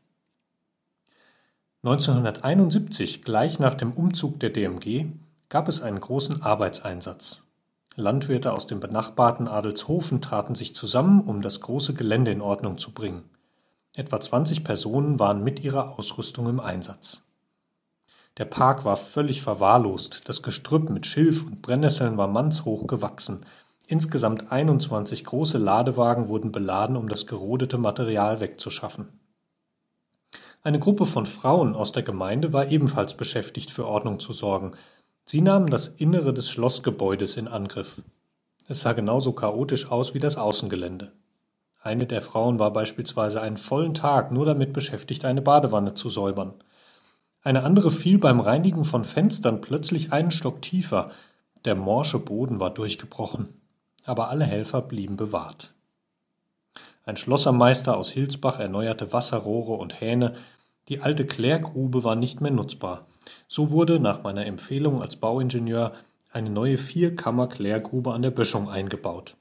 neunzehnhunderteinundsiebzig, gleich nach dem Umzug der D M G, gab es einen großen Arbeitseinsatz. Landwirte aus dem benachbarten Adelshofen traten sich zusammen, um das große Gelände in Ordnung zu bringen. Etwa zwanzig Personen waren mit ihrer Ausrüstung im Einsatz. Der Park war völlig verwahrlost, das Gestrüpp mit Schilf und Brennnesseln war mannshoch gewachsen. Insgesamt einundzwanzig große Ladewagen wurden beladen, um das gerodete Material wegzuschaffen. Eine Gruppe von Frauen aus der Gemeinde war ebenfalls beschäftigt, für Ordnung zu sorgen. Sie nahmen das Innere des Schlossgebäudes in Angriff. Es sah genauso chaotisch aus wie das Außengelände. Eine der Frauen war beispielsweise einen vollen Tag nur damit beschäftigt, eine Badewanne zu säubern. Eine andere fiel beim Reinigen von Fenstern plötzlich einen Stock tiefer. Der morsche Boden war durchgebrochen. Aber alle Helfer blieben bewahrt. Ein Schlossermeister aus Hilsbach erneuerte Wasserrohre und Hähne. Die alte Klärgrube war nicht mehr nutzbar. So wurde nach meiner Empfehlung als Bauingenieur eine neue Vierkammer-Klärgrube an der Böschung eingebaut.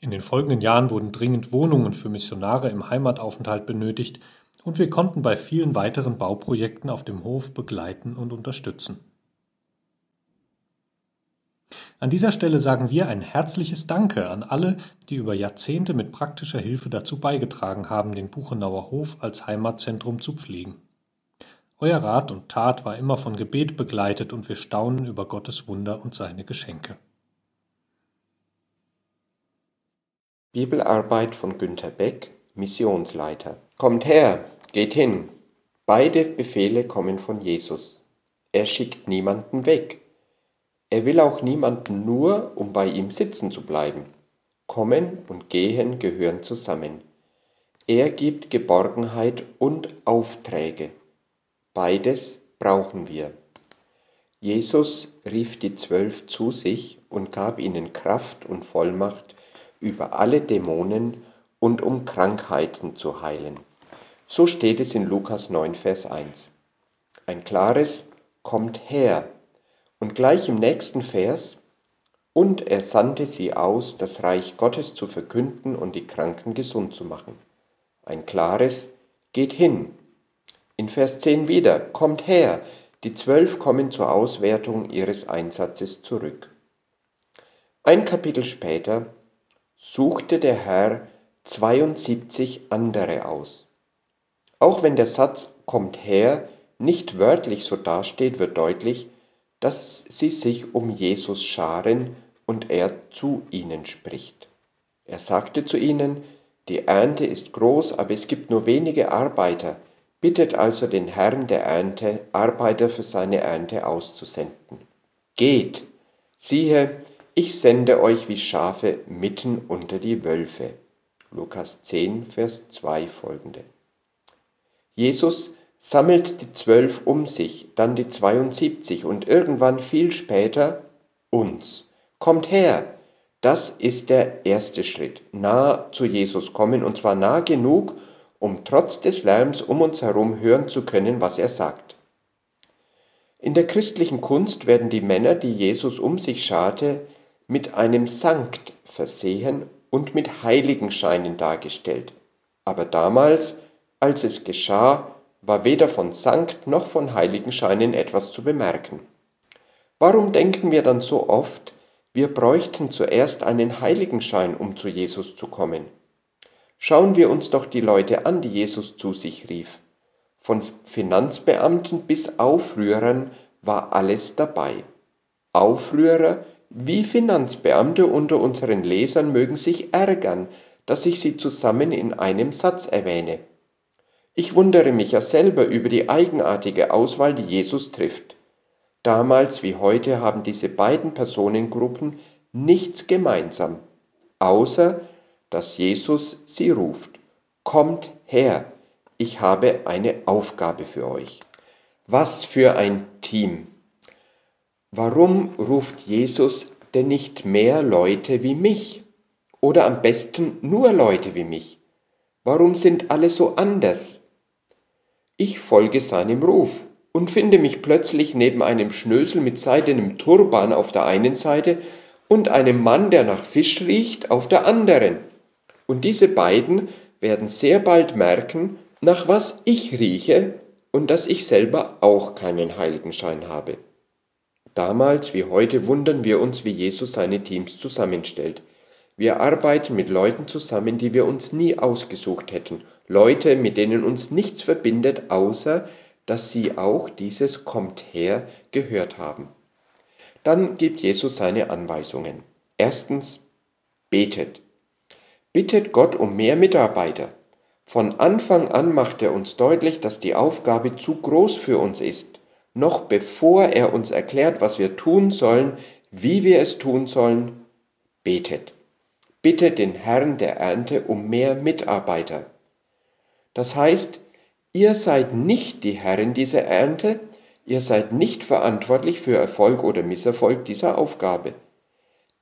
In den folgenden Jahren wurden dringend Wohnungen für Missionare im Heimataufenthalt benötigt und wir konnten bei vielen weiteren Bauprojekten auf dem Hof begleiten und unterstützen. An dieser Stelle sagen wir ein herzliches Danke an alle, die über Jahrzehnte mit praktischer Hilfe dazu beigetragen haben, den Buchenauer Hof als Heimatzentrum zu pflegen. Euer Rat und Tat war immer von Gebet begleitet und wir staunen über Gottes Wunder und seine Geschenke. Bibelarbeit von Günter Beck, Missionsleiter. Kommt her, geht hin. Beide Befehle kommen von Jesus. Er schickt niemanden weg. Er will auch niemanden nur, um bei ihm sitzen zu bleiben. Kommen und gehen gehören zusammen. Er gibt Geborgenheit und Aufträge. Beides brauchen wir. Jesus rief die Zwölf zu sich und gab ihnen Kraft und Vollmacht über alle Dämonen und um Krankheiten zu heilen. So steht es in Lukas neun, Vers eins. Ein klares Kommt her. Und gleich im nächsten Vers: Und er sandte sie aus, das Reich Gottes zu verkünden und die Kranken gesund zu machen. Ein klares Geht hin. In Vers zehn wieder, kommt her, die Zwölf kommen zur Auswertung ihres Einsatzes zurück. Ein Kapitel später suchte der Herr zweiundsiebzig andere aus. Auch wenn der Satz »kommt her« nicht wörtlich so dasteht, wird deutlich, dass sie sich um Jesus scharen und er zu ihnen spricht. Er sagte zu ihnen: Die Ernte ist groß, aber es gibt nur wenige Arbeiter. Bittet also den Herrn der Ernte, Arbeiter für seine Ernte auszusenden. Geht, siehe, ich sende euch wie Schafe mitten unter die Wölfe. Lukas zehn, Vers zwei folgende. Jesus sammelt die zwölf um sich, dann die zweiundsiebzig und irgendwann viel später uns. Kommt her! Das ist der erste Schritt, nah zu Jesus kommen, und zwar nah genug, um trotz des Lärms um uns herum hören zu können, was er sagt. In der christlichen Kunst werden die Männer, die Jesus um sich scharte, mit einem Sankt versehen und mit Heiligenscheinen dargestellt. Aber damals, als es geschah, war weder von Sankt noch von Heiligenscheinen etwas zu bemerken. Warum denken wir dann so oft, wir bräuchten zuerst einen Heiligenschein, um zu Jesus zu kommen? Schauen wir uns doch die Leute an, die Jesus zu sich rief. Von Finanzbeamten bis Aufrührern war alles dabei. Aufrührer wie Finanzbeamte unter unseren Lesern mögen sich ärgern, dass ich sie zusammen in einem Satz erwähne. Ich wundere mich ja selber über die eigenartige Auswahl, die Jesus trifft. Damals wie heute haben diese beiden Personengruppen nichts gemeinsam, außer dass Jesus sie ruft: Kommt her, ich habe eine Aufgabe für euch. Was für ein Team! Warum ruft Jesus denn nicht mehr Leute wie mich? Oder am besten nur Leute wie mich? Warum sind alle so anders? Ich folge seinem Ruf und finde mich plötzlich neben einem Schnösel mit seidenem Turban auf der einen Seite und einem Mann, der nach Fisch riecht, auf der anderen. Und diese beiden werden sehr bald merken, nach was ich rieche und dass ich selber auch keinen Heiligenschein habe. Damals wie heute wundern wir uns, wie Jesus seine Teams zusammenstellt. Wir arbeiten mit Leuten zusammen, die wir uns nie ausgesucht hätten. Leute, mit denen uns nichts verbindet, außer dass sie auch dieses »Kommt her« gehört haben. Dann gibt Jesus seine Anweisungen. Erstens, betet. Bittet Gott um mehr Mitarbeiter. Von Anfang an macht er uns deutlich, dass die Aufgabe zu groß für uns ist. Noch bevor er uns erklärt, was wir tun sollen, wie wir es tun sollen, betet. Bittet den Herrn der Ernte um mehr Mitarbeiter. Das heißt, ihr seid nicht die Herren dieser Ernte, ihr seid nicht verantwortlich für Erfolg oder Misserfolg dieser Aufgabe.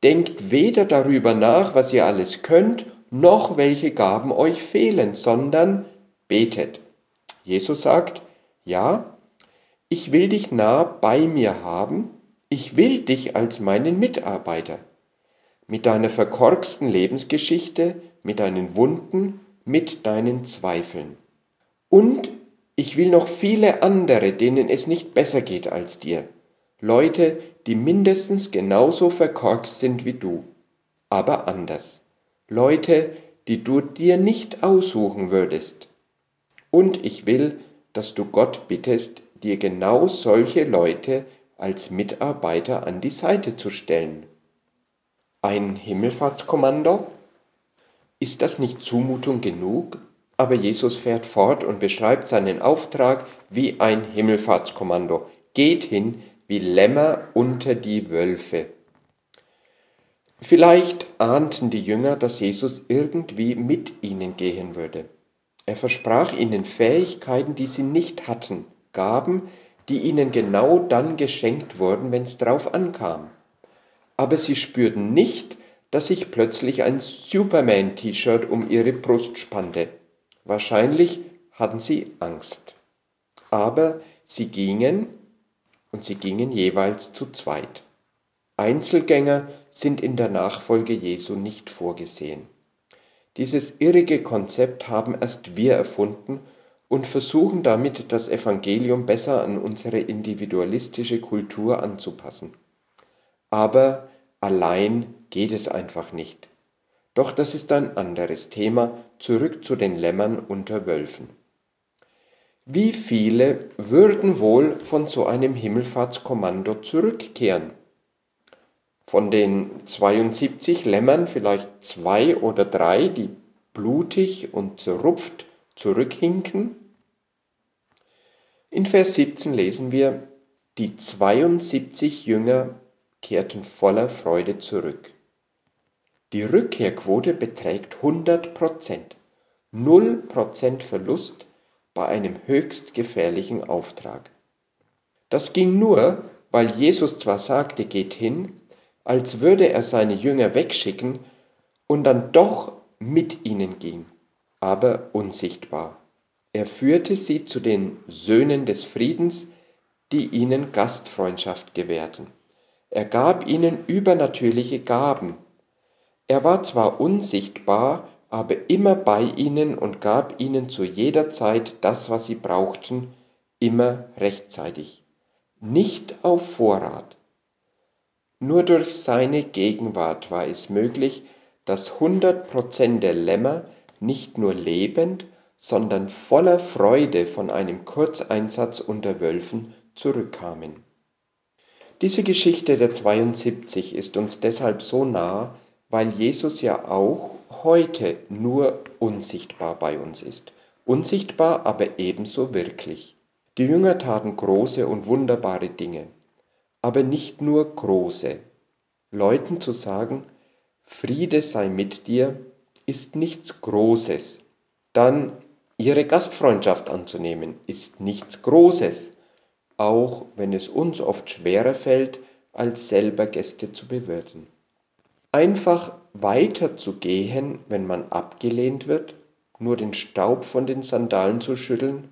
Denkt weder darüber nach, was ihr alles könnt, noch welche Gaben euch fehlen, sondern betet. Jesus sagt: Ja, ich will dich nah bei mir haben, ich will dich als meinen Mitarbeiter. Mit deiner verkorksten Lebensgeschichte, mit deinen Wunden, mit deinen Zweifeln. Und ich will noch viele andere, denen es nicht besser geht als dir. Leute, die mindestens genauso verkorkst sind wie du, aber anders. Leute, die du dir nicht aussuchen würdest. Und ich will, dass du Gott bittest, dir genau solche Leute als Mitarbeiter an die Seite zu stellen. Ein Himmelfahrtskommando? Ist das nicht Zumutung genug? Aber Jesus fährt fort und beschreibt seinen Auftrag wie ein Himmelfahrtskommando. Geht hin wie Lämmer unter die Wölfe. Vielleicht ahnten die Jünger, dass Jesus irgendwie mit ihnen gehen würde. Er versprach ihnen Fähigkeiten, die sie nicht hatten, Gaben, die ihnen genau dann geschenkt wurden, wenn es drauf ankam. Aber sie spürten nicht, dass sich plötzlich ein Superman-T-Shirt um ihre Brust spannte. Wahrscheinlich hatten sie Angst. Aber sie gingen, und sie gingen jeweils zu zweit. Einzelgänger sind in der Nachfolge Jesu nicht vorgesehen. Dieses irrige Konzept haben erst wir erfunden und versuchen damit, das Evangelium besser an unsere individualistische Kultur anzupassen. Aber allein geht es einfach nicht. Doch das ist ein anderes Thema, zurück zu den Lämmern unter Wölfen. Wie viele würden wohl von so einem Himmelfahrtskommando zurückkehren? Von den zweiundsiebzig Lämmern vielleicht zwei oder drei, die blutig und zerrupft zurückhinken? In Vers siebzehn lesen wir, die zweiundsiebzig Jünger kehrten voller Freude zurück. Die Rückkehrquote beträgt hundert Prozent, null Prozent Verlust bei einem höchst gefährlichen Auftrag. Das ging nur, weil Jesus zwar sagte, geht hin, als würde er seine Jünger wegschicken und dann doch mit ihnen ging, aber unsichtbar. Er führte sie zu den Söhnen des Friedens, die ihnen Gastfreundschaft gewährten. Er gab ihnen übernatürliche Gaben. Er war zwar unsichtbar, aber immer bei ihnen und gab ihnen zu jeder Zeit das, was sie brauchten, immer rechtzeitig. Nicht auf Vorrat. Nur durch seine Gegenwart war es möglich, dass hundert Prozent der Lämmer nicht nur lebend, sondern voller Freude von einem Kurzeinsatz unter Wölfen zurückkamen. Diese Geschichte der zweiundsiebzig ist uns deshalb so nah, weil Jesus ja auch heute nur unsichtbar bei uns ist. Unsichtbar, aber ebenso wirklich. Die Jünger taten große und wunderbare Dinge, aber nicht nur große. Leuten zu sagen, Friede sei mit dir, ist nichts Großes. Dann ihre Gastfreundschaft anzunehmen, ist nichts Großes, auch wenn es uns oft schwerer fällt, als selber Gäste zu bewirten. Einfach weiterzugehen, wenn man abgelehnt wird, nur den Staub von den Sandalen zu schütteln,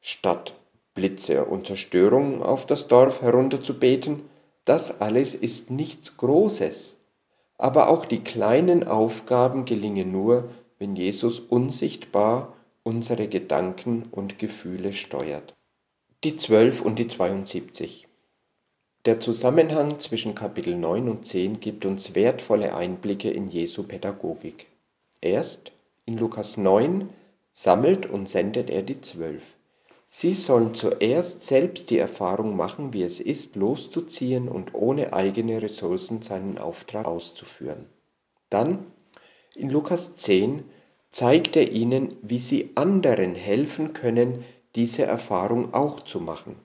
statt Blitze und Zerstörung auf das Dorf herunterzubeten, das alles ist nichts Großes. Aber auch die kleinen Aufgaben gelingen nur, wenn Jesus unsichtbar unsere Gedanken und Gefühle steuert. Die zwölf und die zweiundsiebzig. Der Zusammenhang zwischen Kapitel neun und zehn gibt uns wertvolle Einblicke in Jesu Pädagogik. Erst in Lukas neun sammelt und sendet er die Zwölf. Sie sollen zuerst selbst die Erfahrung machen, wie es ist, loszuziehen und ohne eigene Ressourcen seinen Auftrag auszuführen. Dann in Lukas zehn zeigt er ihnen, wie sie anderen helfen können, diese Erfahrung auch zu machen.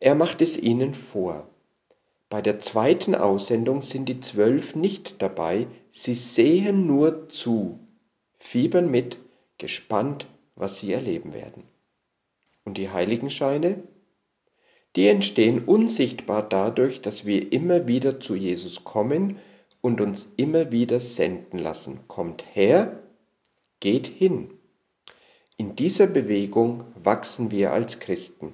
Er macht es ihnen vor. Bei der zweiten Aussendung sind die Zwölf nicht dabei, sie sehen nur zu, fiebern mit, gespannt, was sie erleben werden. Und die Heiligenscheine? Die entstehen unsichtbar dadurch, dass wir immer wieder zu Jesus kommen und uns immer wieder senden lassen. Kommt her, geht hin. In dieser Bewegung wachsen wir als Christen.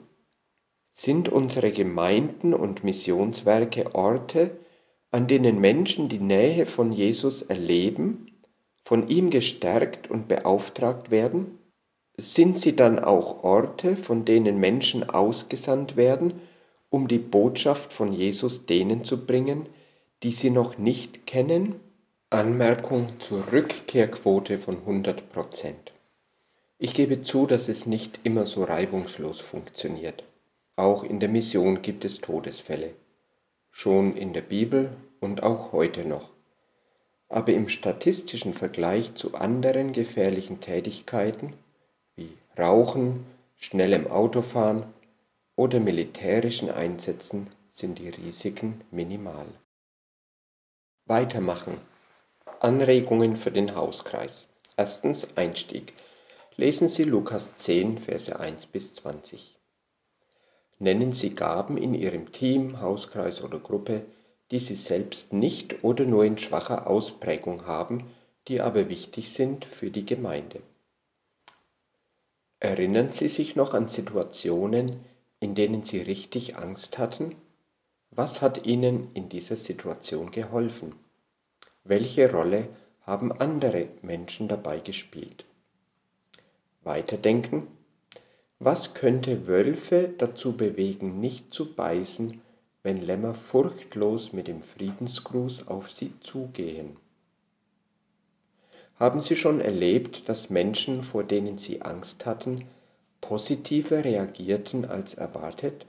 Sind unsere Gemeinden und Missionswerke Orte, an denen Menschen die Nähe von Jesus erleben, von ihm gestärkt und beauftragt werden? Sind sie dann auch Orte, von denen Menschen ausgesandt werden, um die Botschaft von Jesus denen zu bringen, die sie noch nicht kennen? Anmerkung zur Rückkehrquote von hundert Prozent. Ich gebe zu, dass es nicht immer so reibungslos funktioniert. Auch in der Mission gibt es Todesfälle, schon in der Bibel und auch heute noch. Aber im statistischen Vergleich zu anderen gefährlichen Tätigkeiten wie Rauchen, schnellem Autofahren oder militärischen Einsätzen sind die Risiken minimal. Weitermachen. Anregungen für den Hauskreis. Erstens Einstieg. Lesen Sie Lukas zehn, Verse eins bis zwanzig. Nennen Sie Gaben in Ihrem Team, Hauskreis oder Gruppe, die Sie selbst nicht oder nur in schwacher Ausprägung haben, die aber wichtig sind für die Gemeinde. Erinnern Sie sich noch an Situationen, in denen Sie richtig Angst hatten? Was hat Ihnen in dieser Situation geholfen? Welche Rolle haben andere Menschen dabei gespielt? Weiterdenken. Was könnte Wölfe dazu bewegen, nicht zu beißen, wenn Lämmer furchtlos mit dem Friedensgruß auf sie zugehen? Haben Sie schon erlebt, dass Menschen, vor denen Sie Angst hatten, positiver reagierten als erwartet?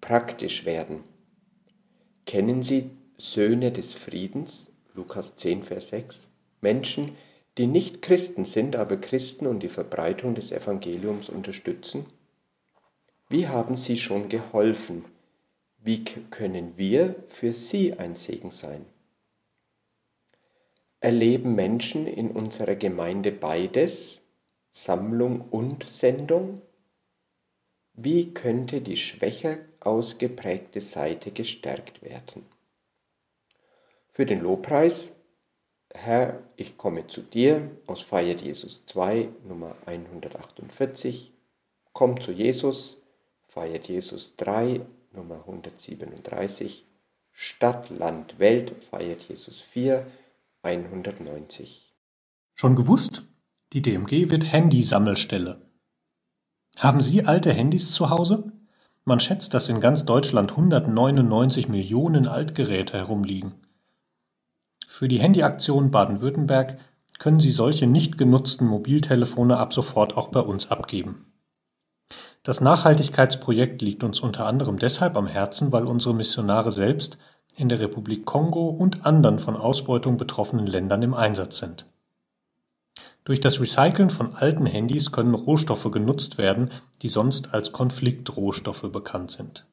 Praktisch werden. Kennen Sie Söhne des Friedens, Lukas zehn, Vers sechs? Menschen, die nicht Christen sind, aber Christen und die Verbreitung des Evangeliums unterstützen? Wie haben Sie schon geholfen? Wie können wir für Sie ein Segen sein? Erleben Menschen in unserer Gemeinde beides, Sammlung und Sendung? Wie könnte die schwächer ausgeprägte Seite gestärkt werden? Für den Lobpreis, Herr, ich komme zu dir, aus Feiert Jesus zwei, Nummer hundertachtundvierzig, komm zu Jesus, Feiert Jesus drei, Nummer hundertsiebenunddreißig, Stadt, Land, Welt, Feiert Jesus vier, hundertneunzig. Schon gewusst? Die D M G wird Handysammelstelle. Haben Sie alte Handys zu Hause? Man schätzt, dass in ganz Deutschland hundertneunundneunzig Millionen Altgeräte herumliegen. Für die Handyaktion Baden-Württemberg können Sie solche nicht genutzten Mobiltelefone ab sofort auch bei uns abgeben. Das Nachhaltigkeitsprojekt liegt uns unter anderem deshalb am Herzen, weil unsere Missionare selbst in der Republik Kongo und anderen von Ausbeutung betroffenen Ländern im Einsatz sind. Durch das Recyceln von alten Handys können Rohstoffe genutzt werden, die sonst als Konfliktrohstoffe bekannt sind.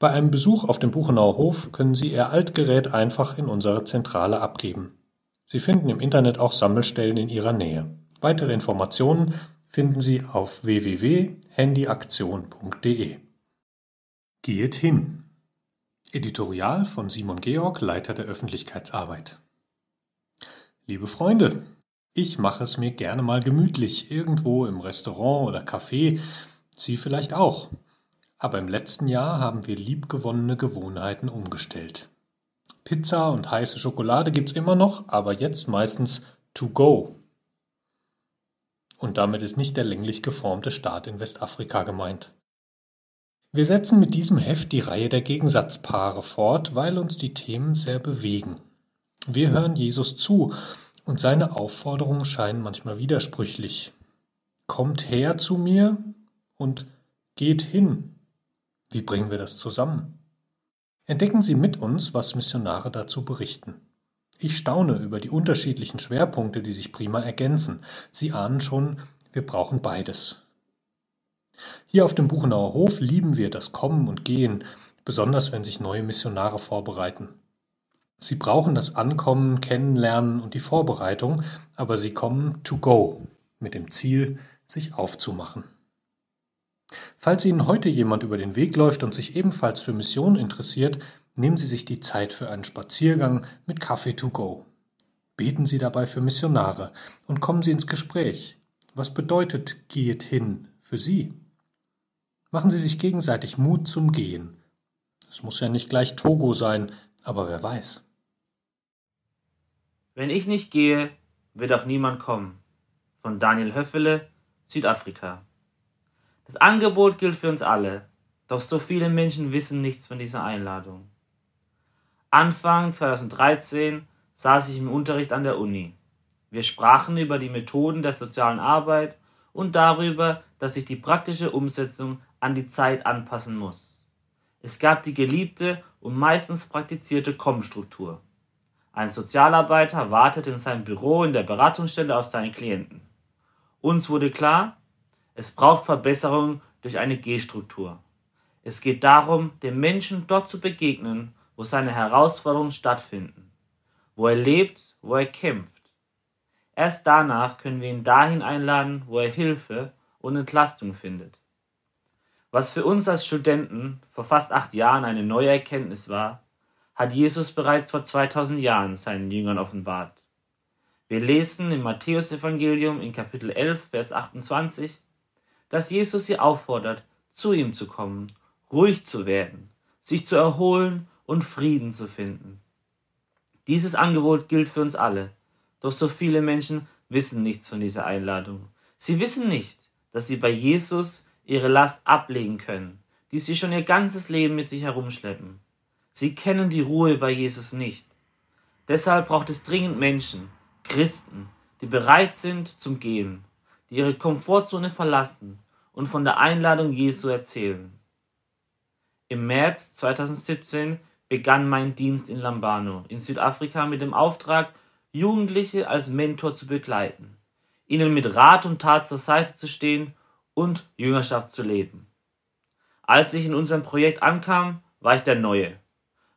Bei einem Besuch auf dem Buchenauer Hof können Sie Ihr Altgerät einfach in unserer Zentrale abgeben. Sie finden im Internet auch Sammelstellen in Ihrer Nähe. Weitere Informationen finden Sie auf w w w punkt handyaktion punkt d e. Geht hin! Editorial von Simon Georg, Leiter der Öffentlichkeitsarbeit. Liebe Freunde, ich mache es mir gerne mal gemütlich, irgendwo im Restaurant oder Café, Sie vielleicht auch. Aber im letzten Jahr haben wir liebgewonnene Gewohnheiten umgestellt. Pizza und heiße Schokolade gibt's immer noch, aber jetzt meistens to go. Und damit ist nicht der länglich geformte Staat in Westafrika gemeint. Wir setzen mit diesem Heft die Reihe der Gegensatzpaare fort, weil uns die Themen sehr bewegen. Wir hören Jesus zu und seine Aufforderungen scheinen manchmal widersprüchlich. Kommt her zu mir und geht hin. Wie bringen wir das zusammen? Entdecken Sie mit uns, was Missionare dazu berichten. Ich staune über die unterschiedlichen Schwerpunkte, die sich prima ergänzen. Sie ahnen schon, wir brauchen beides. Hier auf dem Buchenauer Hof lieben wir das Kommen und Gehen, besonders wenn sich neue Missionare vorbereiten. Sie brauchen das Ankommen, Kennenlernen und die Vorbereitung, aber sie kommen to go, mit dem Ziel, sich aufzumachen. Falls Ihnen heute jemand über den Weg läuft und sich ebenfalls für Mission interessiert, nehmen Sie sich die Zeit für einen Spaziergang mit Kaffee to go. Beten Sie dabei für Missionare und kommen Sie ins Gespräch. Was bedeutet geht hin für Sie? Machen Sie sich gegenseitig Mut zum Gehen. Es muss ja nicht gleich Togo sein, aber wer weiß. Wenn ich nicht gehe, wird auch niemand kommen. Von Daniel Höffele, Südafrika. Das Angebot gilt für uns alle, doch so viele Menschen wissen nichts von dieser Einladung. Anfang zweitausenddreizehn saß ich im Unterricht an der Uni. Wir sprachen über die Methoden der sozialen Arbeit und darüber, dass sich die praktische Umsetzung an die Zeit anpassen muss. Es gab die geliebte und meistens praktizierte Komm-Struktur. Ein Sozialarbeiter wartete in seinem Büro in der Beratungsstelle auf seinen Klienten. Uns wurde klar, es braucht Verbesserungen durch eine G-Struktur. Es geht darum, dem Menschen dort zu begegnen, wo seine Herausforderungen stattfinden, wo er lebt, wo er kämpft. Erst danach können wir ihn dahin einladen, wo er Hilfe und Entlastung findet. Was für uns als Studenten vor fast acht Jahren eine neue Erkenntnis war, hat Jesus bereits vor zweitausend Jahren seinen Jüngern offenbart. Wir lesen im Matthäusevangelium in Kapitel elf, Vers achtundzwanzig, dass Jesus sie auffordert, zu ihm zu kommen, ruhig zu werden, sich zu erholen und Frieden zu finden. Dieses Angebot gilt für uns alle, doch so viele Menschen wissen nichts von dieser Einladung. Sie wissen nicht, dass sie bei Jesus ihre Last ablegen können, die sie schon ihr ganzes Leben mit sich herumschleppen. Sie kennen die Ruhe bei Jesus nicht. Deshalb braucht es dringend Menschen, Christen, die bereit sind zum Gehen, die ihre Komfortzone verlassen und von der Einladung Jesu erzählen. Im März zweitausendsiebzehn begann mein Dienst in Lambano in Südafrika mit dem Auftrag, Jugendliche als Mentor zu begleiten, ihnen mit Rat und Tat zur Seite zu stehen und Jüngerschaft zu leben. Als ich in unserem Projekt ankam, war ich der Neue,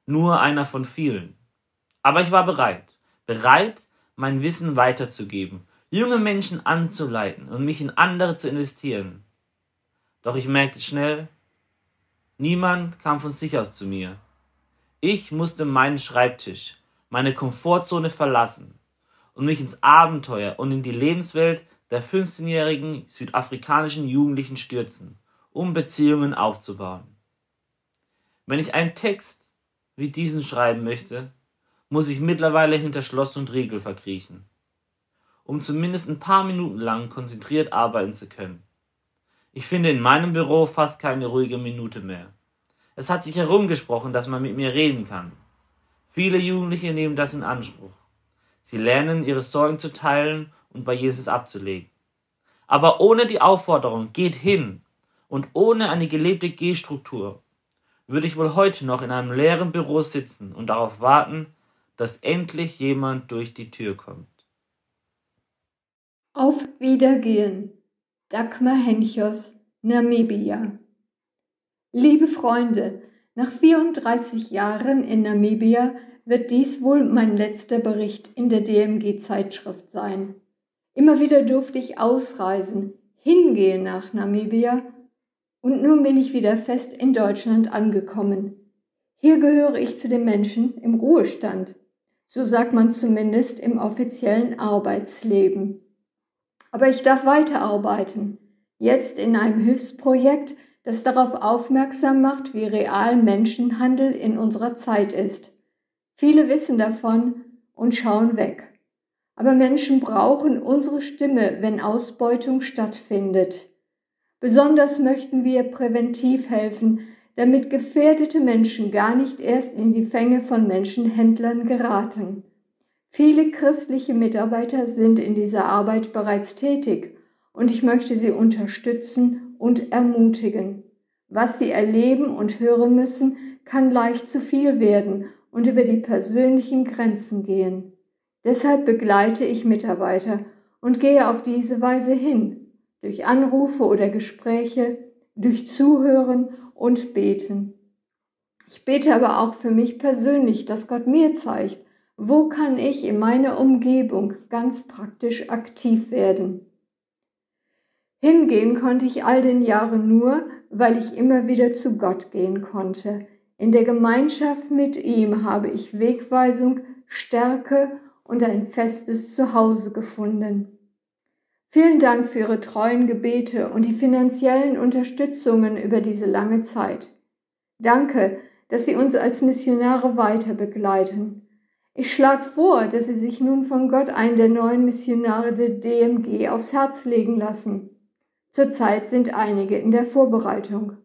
nur einer von vielen. Aber ich war bereit, bereit, mein Wissen weiterzugeben, junge Menschen anzuleiten und mich in andere zu investieren. Doch ich merkte schnell, niemand kam von sich aus zu mir. Ich musste meinen Schreibtisch, meine Komfortzone verlassen und mich ins Abenteuer und in die Lebenswelt der fünfzehnjährigen südafrikanischen Jugendlichen stürzen, um Beziehungen aufzubauen. Wenn ich einen Text wie diesen schreiben möchte, muss ich mittlerweile hinter Schloss und Riegel verkriechen, um zumindest ein paar Minuten lang konzentriert arbeiten zu können. Ich finde in meinem Büro fast keine ruhige Minute mehr. Es hat sich herumgesprochen, dass man mit mir reden kann. Viele Jugendliche nehmen das in Anspruch. Sie lernen, ihre Sorgen zu teilen und bei Jesus abzulegen. Aber ohne die Aufforderung, geht hin, und ohne eine gelebte Gehstruktur, würde ich wohl heute noch in einem leeren Büro sitzen und darauf warten, dass endlich jemand durch die Tür kommt. Auf Wiedergehen, Dagmar Henchos, Namibia. Liebe Freunde, nach vierunddreißig Jahren in Namibia wird dies wohl mein letzter Bericht in der D M G-Zeitschrift sein. Immer wieder durfte ich ausreisen, hingehen nach Namibia, und nun bin ich wieder fest in Deutschland angekommen. Hier gehöre ich zu den Menschen im Ruhestand, so sagt man zumindest im offiziellen Arbeitsleben. Aber ich darf weiterarbeiten, jetzt in einem Hilfsprojekt, das darauf aufmerksam macht, wie real Menschenhandel in unserer Zeit ist. Viele wissen davon und schauen weg. Aber Menschen brauchen unsere Stimme, wenn Ausbeutung stattfindet. Besonders möchten wir präventiv helfen, damit gefährdete Menschen gar nicht erst in die Fänge von Menschenhändlern geraten. Viele christliche Mitarbeiter sind in dieser Arbeit bereits tätig und ich möchte sie unterstützen und ermutigen. Was sie erleben und hören müssen, kann leicht zu viel werden und über die persönlichen Grenzen gehen. Deshalb begleite ich Mitarbeiter und gehe auf diese Weise hin, durch Anrufe oder Gespräche, durch Zuhören und Beten. Ich bete aber auch für mich persönlich, dass Gott mir zeigt, wo kann ich in meiner Umgebung ganz praktisch aktiv werden. Hingehen konnte ich all den Jahren nur, weil ich immer wieder zu Gott gehen konnte. In der Gemeinschaft mit ihm habe ich Wegweisung, Stärke und ein festes Zuhause gefunden. Vielen Dank für Ihre treuen Gebete und die finanziellen Unterstützungen über diese lange Zeit. Danke, dass Sie uns als Missionare weiter begleiten. Ich schlage vor, dass Sie sich nun von Gott einen der neuen Missionare der D M G aufs Herz legen lassen. Zurzeit sind einige in der Vorbereitung.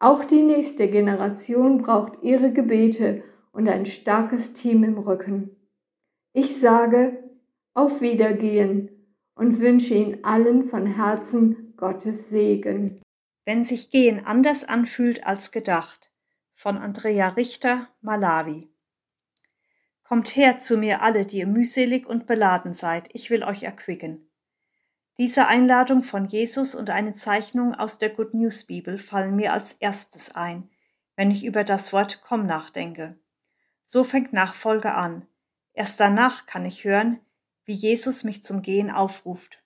Auch die nächste Generation braucht Ihre Gebete und ein starkes Team im Rücken. Ich sage, auf Wiedergehen und wünsche Ihnen allen von Herzen Gottes Segen. Wenn sich Gehen anders anfühlt als gedacht, von Andrea Richter, Malawi. Kommt her zu mir alle, die ihr mühselig und beladen seid, ich will euch erquicken. Diese Einladung von Jesus und eine Zeichnung aus der Good News Bibel fallen mir als erstes ein, wenn ich über das Wort Komm nachdenke. So fängt Nachfolge an. Erst danach kann ich hören, wie Jesus mich zum Gehen aufruft.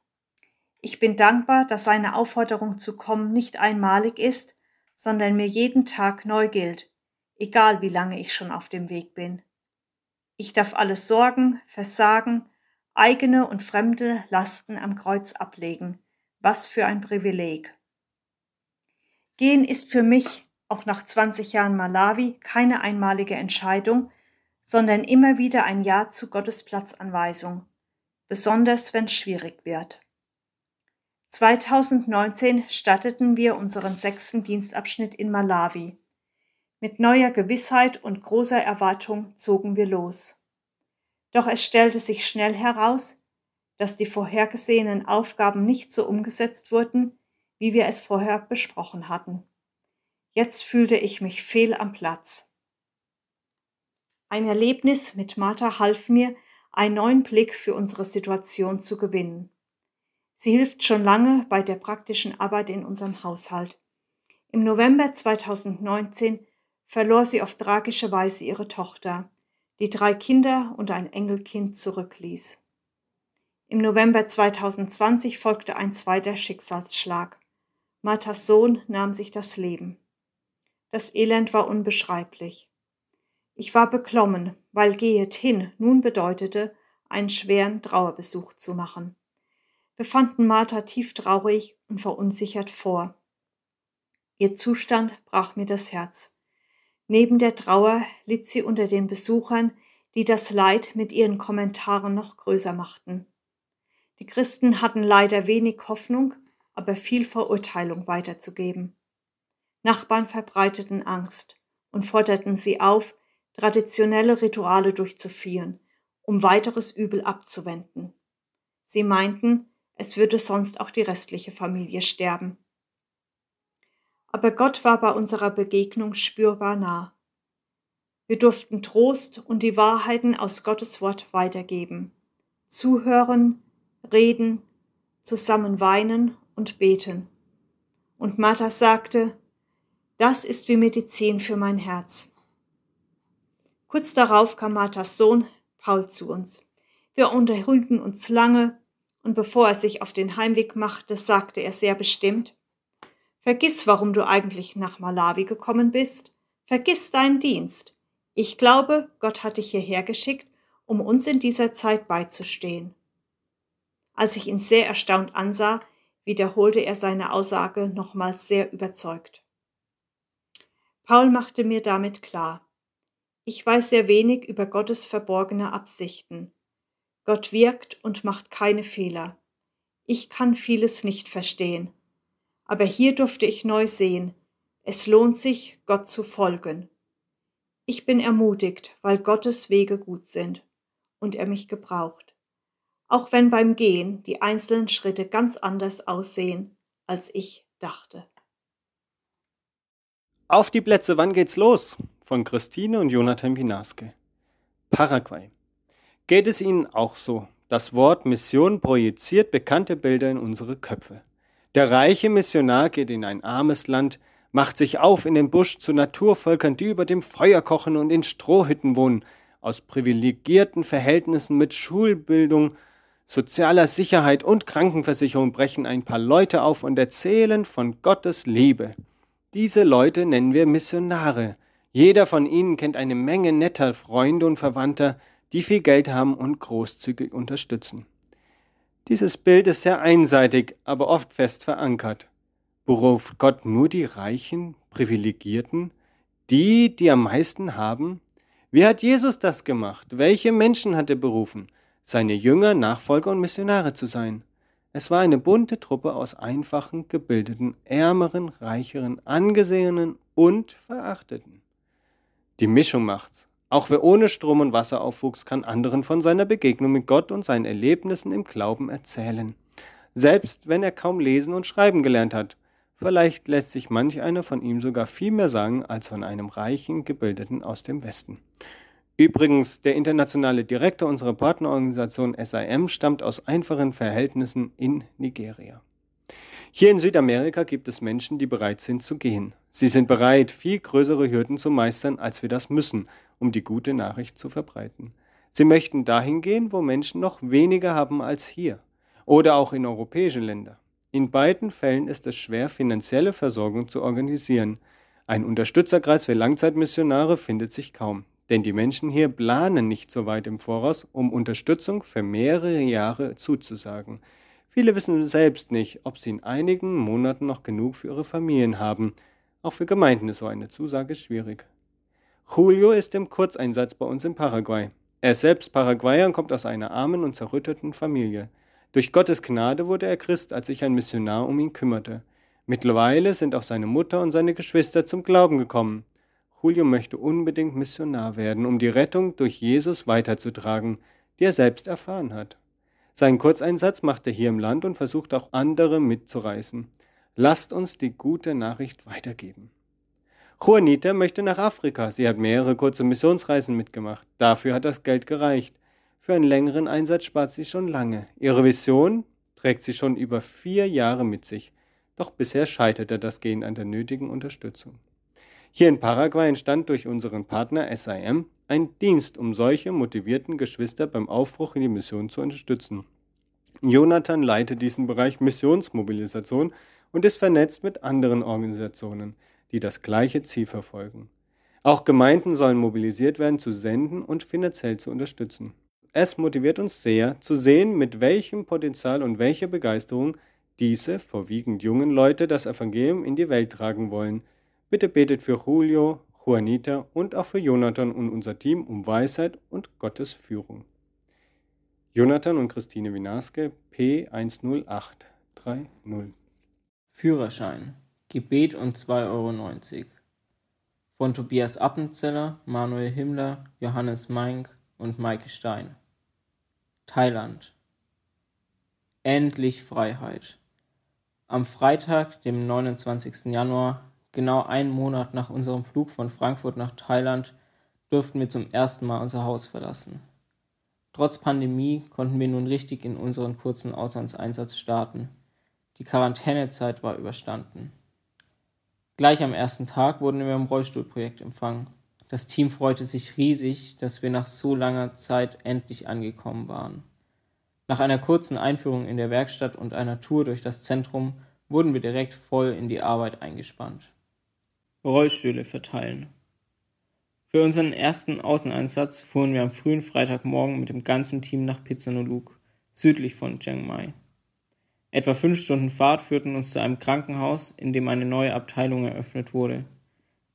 Ich bin dankbar, dass seine Aufforderung zu kommen nicht einmalig ist, sondern mir jeden Tag neu gilt, egal wie lange ich schon auf dem Weg bin. Ich darf alle Sorgen, Versagen, eigene und fremde Lasten am Kreuz ablegen. Was für ein Privileg. Gehen ist für mich, auch nach zwanzig Jahren Malawi, keine einmalige Entscheidung, sondern immer wieder ein Ja zu Gottes Platzanweisung, besonders wenn es schwierig wird. zweitausendneunzehn statteten wir unseren sechsten Dienstabschnitt in Malawi. Mit neuer Gewissheit und großer Erwartung zogen wir los. Doch es stellte sich schnell heraus, dass die vorhergesehenen Aufgaben nicht so umgesetzt wurden, wie wir es vorher besprochen hatten. Jetzt fühlte ich mich fehl am Platz. Ein Erlebnis mit Martha half mir, einen neuen Blick für unsere Situation zu gewinnen. Sie hilft schon lange bei der praktischen Arbeit in unserem Haushalt. Im November zweitausendneunzehn verlor sie auf tragische Weise ihre Tochter, die drei Kinder und ein Enkelkind zurückließ. Im November zweitausendzwanzig folgte ein zweiter Schicksalsschlag. Marthas Sohn nahm sich das Leben. Das Elend war unbeschreiblich. Ich war beklommen, weil Gehet hin nun bedeutete, einen schweren Trauerbesuch zu machen. Wir fanden Martha tief traurig und verunsichert vor. Ihr Zustand brach mir das Herz. Neben der Trauer litt sie unter den Besuchern, die das Leid mit ihren Kommentaren noch größer machten. Die Christen hatten leider wenig Hoffnung, aber viel Verurteilung weiterzugeben. Nachbarn verbreiteten Angst und forderten sie auf, traditionelle Rituale durchzuführen, um weiteres Übel abzuwenden. Sie meinten, es würde sonst auch die restliche Familie sterben. Aber Gott war bei unserer Begegnung spürbar nah. Wir durften Trost und die Wahrheiten aus Gottes Wort weitergeben, zuhören, reden, zusammen weinen und beten. Und Martha sagte, das ist wie Medizin für mein Herz. Kurz darauf kam Marthas Sohn Paul zu uns. Wir unterhielten uns lange und bevor er sich auf den Heimweg machte, sagte er sehr bestimmt, vergiss, warum du eigentlich nach Malawi gekommen bist. Vergiss deinen Dienst. Ich glaube, Gott hat dich hierher geschickt, um uns in dieser Zeit beizustehen. Als ich ihn sehr erstaunt ansah, wiederholte er seine Aussage nochmals sehr überzeugt. Paul machte mir damit klar, ich weiß sehr wenig über Gottes verborgene Absichten. Gott wirkt und macht keine Fehler. Ich kann vieles nicht verstehen. Aber hier durfte ich neu sehen, es lohnt sich, Gott zu folgen. Ich bin ermutigt, weil Gottes Wege gut sind und er mich gebraucht. Auch wenn beim Gehen die einzelnen Schritte ganz anders aussehen, als ich dachte. Auf die Plätze, wann geht's los? Von Christine und Jonathan Pinaske. Paraguay. Geht es Ihnen auch so? Das Wort Mission projiziert bekannte Bilder in unsere Köpfe. Der reiche Missionar geht in ein armes Land, macht sich auf in den Busch zu Naturvölkern, die über dem Feuer kochen und in Strohhütten wohnen, aus privilegierten Verhältnissen mit Schulbildung, sozialer Sicherheit und Krankenversicherung brechen ein paar Leute auf und erzählen von Gottes Liebe. Diese Leute nennen wir Missionare. Jeder von ihnen kennt eine Menge netter Freunde und Verwandter, die viel Geld haben und großzügig unterstützen. Dieses Bild ist sehr einseitig, aber oft fest verankert. Beruft Gott nur die Reichen, Privilegierten, die, die am meisten haben? Wie hat Jesus das gemacht? Welche Menschen hat er berufen? Seine Jünger, Nachfolger und Missionare zu sein. Es war eine bunte Truppe aus einfachen, gebildeten, ärmeren, reicheren, angesehenen und verachteten. Die Mischung macht's. Auch wer ohne Strom und Wasser aufwuchs, kann anderen von seiner Begegnung mit Gott und seinen Erlebnissen im Glauben erzählen. Selbst wenn er kaum lesen und schreiben gelernt hat. Vielleicht lässt sich manch einer von ihm sogar viel mehr sagen, als von einem reichen Gebildeten aus dem Westen. Übrigens, der internationale Direktor unserer Partnerorganisation S I M stammt aus einfachen Verhältnissen in Nigeria. Hier in Südamerika gibt es Menschen, die bereit sind zu gehen. Sie sind bereit, viel größere Hürden zu meistern, als wir das müssen, um die gute Nachricht zu verbreiten. Sie möchten dahin gehen, wo Menschen noch weniger haben als hier. Oder auch in europäische Länder. In beiden Fällen ist es schwer, finanzielle Versorgung zu organisieren. Ein Unterstützerkreis für Langzeitmissionare findet sich kaum. Denn die Menschen hier planen nicht so weit im Voraus, um Unterstützung für mehrere Jahre zuzusagen. Viele wissen selbst nicht, ob sie in einigen Monaten noch genug für ihre Familien haben. Auch für Gemeinden ist so eine Zusage schwierig. Julio ist im Kurzeinsatz bei uns in Paraguay. Er ist selbst Paraguayer und kommt aus einer armen und zerrütteten Familie. Durch Gottes Gnade wurde er Christ, als sich ein Missionar um ihn kümmerte. Mittlerweile sind auch seine Mutter und seine Geschwister zum Glauben gekommen. Julio möchte unbedingt Missionar werden, um die Rettung durch Jesus weiterzutragen. die er selbst erfahren hat. Seinen Kurzeinsatz macht er hier im Land und versucht auch andere mitzureißen. Lasst uns die gute Nachricht weitergeben. Juanita möchte nach Afrika. Sie hat mehrere kurze Missionsreisen mitgemacht. Dafür hat das Geld gereicht. Für einen längeren Einsatz spart sie schon lange. Ihre Vision trägt sie schon über vier Jahre mit sich. Doch bisher scheiterte das Gehen an der nötigen Unterstützung. Hier in Paraguay entstand durch unseren Partner S I M ein Dienst, um solche motivierten Geschwister beim Aufbruch in die Mission zu unterstützen. Jonathan leitet diesen Bereich Missionsmobilisation und ist vernetzt mit anderen Organisationen, die das gleiche Ziel verfolgen. Auch Gemeinden sollen mobilisiert werden, zu senden und finanziell zu unterstützen. Es motiviert uns sehr, zu sehen, mit welchem Potenzial und welcher Begeisterung diese vorwiegend jungen Leute das Evangelium in die Welt tragen wollen. Bitte betet für Julio, Juanita und auch für Jonathan und unser Team um Weisheit und Gottes Führung. Jonathan und Christine Winaske, P eins null acht drei null. Führerschein, Gebet und zwei Euro neunzig. Von Tobias Appenzeller, Manuel Himmler, Johannes Meink und Maike Stein. Thailand. Endlich Freiheit. Am Freitag, dem neunundzwanzigsten Januar, genau einen Monat nach unserem Flug von Frankfurt nach Thailand, durften wir zum ersten Mal unser Haus verlassen. Trotz Pandemie konnten wir nun richtig in unseren kurzen Auslandseinsatz starten. Die Quarantänezeit war überstanden. Gleich am ersten Tag wurden wir im Rollstuhlprojekt empfangen. Das Team freute sich riesig, dass wir nach so langer Zeit endlich angekommen waren. Nach einer kurzen Einführung in der Werkstatt und einer Tour durch das Zentrum wurden wir direkt voll in die Arbeit eingespannt. Rollstühle verteilen. Für unseren ersten Außeneinsatz fuhren wir am frühen Freitagmorgen mit dem ganzen Team nach Phitsanulok, südlich von Chiang Mai. Etwa fünf Stunden Fahrt führten uns zu einem Krankenhaus, in dem eine neue Abteilung eröffnet wurde.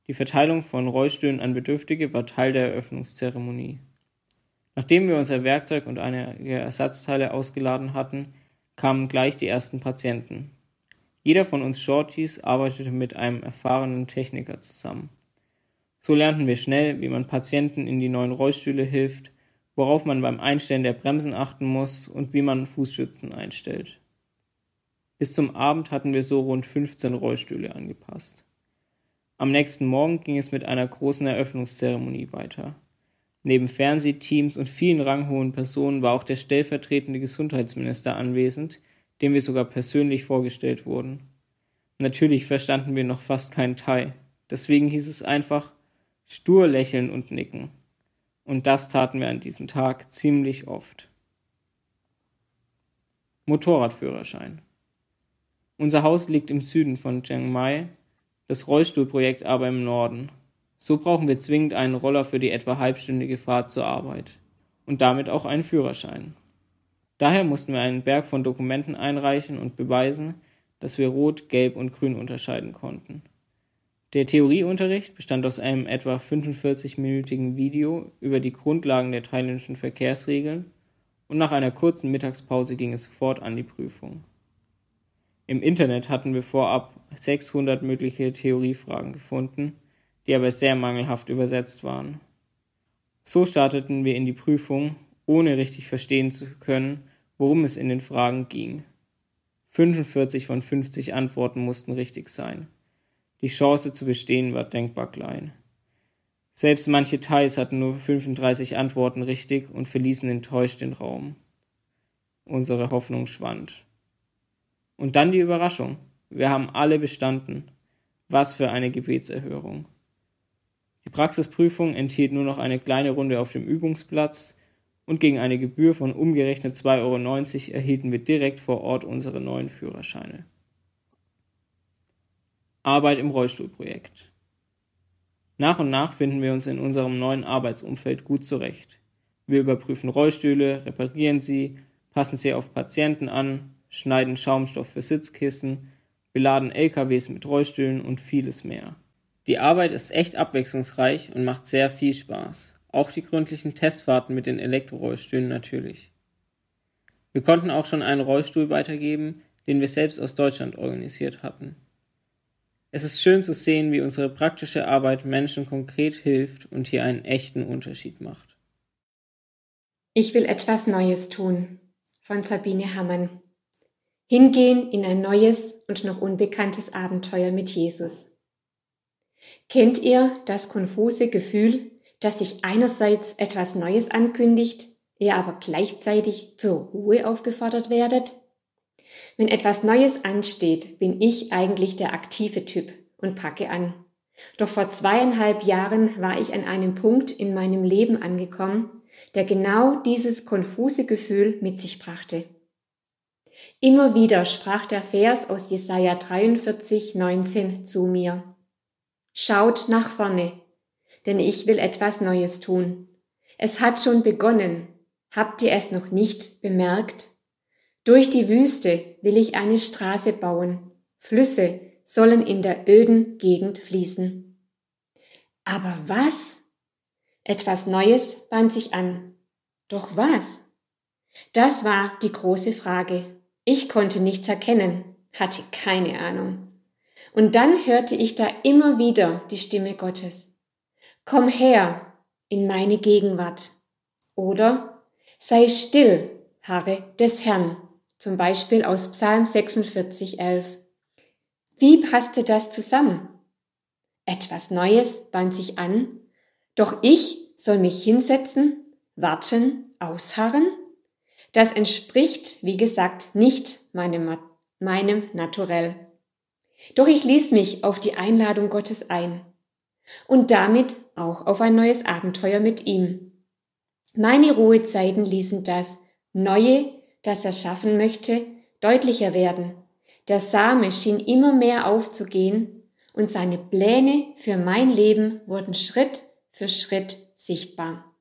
Die Verteilung von Rollstühlen an Bedürftige war Teil der Eröffnungszeremonie. Nachdem wir unser Werkzeug und einige Ersatzteile ausgeladen hatten, kamen gleich die ersten Patienten. Jeder von uns Shorties arbeitete mit einem erfahrenen Techniker zusammen. So lernten wir schnell, wie man Patienten in die neuen Rollstühle hilft, worauf man beim Einstellen der Bremsen achten muss und wie man Fußstützen einstellt. Bis zum Abend hatten wir so rund fünfzehn Rollstühle angepasst. Am nächsten Morgen ging es mit einer großen Eröffnungszeremonie weiter. Neben Fernsehteams und vielen ranghohen Personen war auch der stellvertretende Gesundheitsminister anwesend, dem wir sogar persönlich vorgestellt wurden. Natürlich verstanden wir noch fast keinen Thai, deswegen hieß es einfach, stur lächeln und nicken. Und das taten wir an diesem Tag ziemlich oft. Motorradführerschein. Unser Haus liegt im Süden von Chiang Mai, das Rollstuhlprojekt aber im Norden. So brauchen wir zwingend einen Roller für die etwa halbstündige Fahrt zur Arbeit. Und damit auch einen Führerschein. Daher mussten wir einen Berg von Dokumenten einreichen und beweisen, dass wir Rot, Gelb und Grün unterscheiden konnten. Der Theorieunterricht bestand aus einem etwa fünfundvierzigminütigen Video über die Grundlagen der thailändischen Verkehrsregeln und nach einer kurzen Mittagspause ging es sofort an die Prüfung. Im Internet hatten wir vorab sechshundert mögliche Theoriefragen gefunden, die aber sehr mangelhaft übersetzt waren. So starteten wir in die Prüfung, ohne richtig verstehen zu können, worum es in den Fragen ging. fünfundvierzig von fünfzig Antworten mussten richtig sein. Die Chance zu bestehen war denkbar klein. Selbst manche Thais hatten nur fünfunddreißig Antworten richtig und verließen enttäuscht den Raum. Unsere Hoffnung schwand. Und dann die Überraschung. Wir haben alle bestanden. Was für eine Gebetserhörung. Die Praxisprüfung enthielt nur noch eine kleine Runde auf dem Übungsplatz und gegen eine Gebühr von umgerechnet zwei Euro neunzig erhielten wir direkt vor Ort unsere neuen Führerscheine. Arbeit im Rollstuhlprojekt. Nach und nach finden wir uns in unserem neuen Arbeitsumfeld gut zurecht. Wir überprüfen Rollstühle, reparieren sie, passen sie auf Patienten an, schneiden Schaumstoff für Sitzkissen, beladen L K Ws mit Rollstühlen und vieles mehr. Die Arbeit ist echt abwechslungsreich und macht sehr viel Spaß. Auch die gründlichen Testfahrten mit den Elektrorollstühlen natürlich. Wir konnten auch schon einen Rollstuhl weitergeben, den wir selbst aus Deutschland organisiert hatten. Es ist schön zu sehen, wie unsere praktische Arbeit Menschen konkret hilft und hier einen echten Unterschied macht. Ich will etwas Neues tun, von Sabine Hammann. Hingehen in ein neues und noch unbekanntes Abenteuer mit Jesus. Kennt ihr das konfuse Gefühl, dass sich einerseits etwas Neues ankündigt, ihr aber gleichzeitig zur Ruhe aufgefordert werdet? Wenn etwas Neues ansteht, bin ich eigentlich der aktive Typ und packe an. Doch vor zweieinhalb Jahren war ich an einem Punkt in meinem Leben angekommen, der genau dieses konfuse Gefühl mit sich brachte. Immer wieder sprach der Vers aus Jesaja dreiundvierzig, neunzehn zu mir. Schaut nach vorne, denn ich will etwas Neues tun. Es hat schon begonnen. Habt ihr es noch nicht bemerkt? Durch die Wüste will ich eine Straße bauen. Flüsse sollen in der öden Gegend fließen. Aber was? Etwas Neues band sich an. Doch was? Das war die große Frage. Ich konnte nichts erkennen, hatte keine Ahnung. Und dann hörte ich da immer wieder die Stimme Gottes. Komm her in meine Gegenwart. Oder sei still, harre des Herrn. Zum Beispiel aus Psalm sechsundvierzig, elf. Wie passte das zusammen? Etwas Neues band sich an, doch ich soll mich hinsetzen, warten, ausharren? Das entspricht, wie gesagt, nicht meinem, meinem Naturell. Doch ich ließ mich auf die Einladung Gottes ein und damit auch auf ein neues Abenteuer mit ihm. Meine Ruhezeiten ließen das Neue, das er schaffen möchte, deutlicher werden. Der Same schien immer mehr aufzugehen und seine Pläne für mein Leben wurden Schritt für Schritt sichtbar.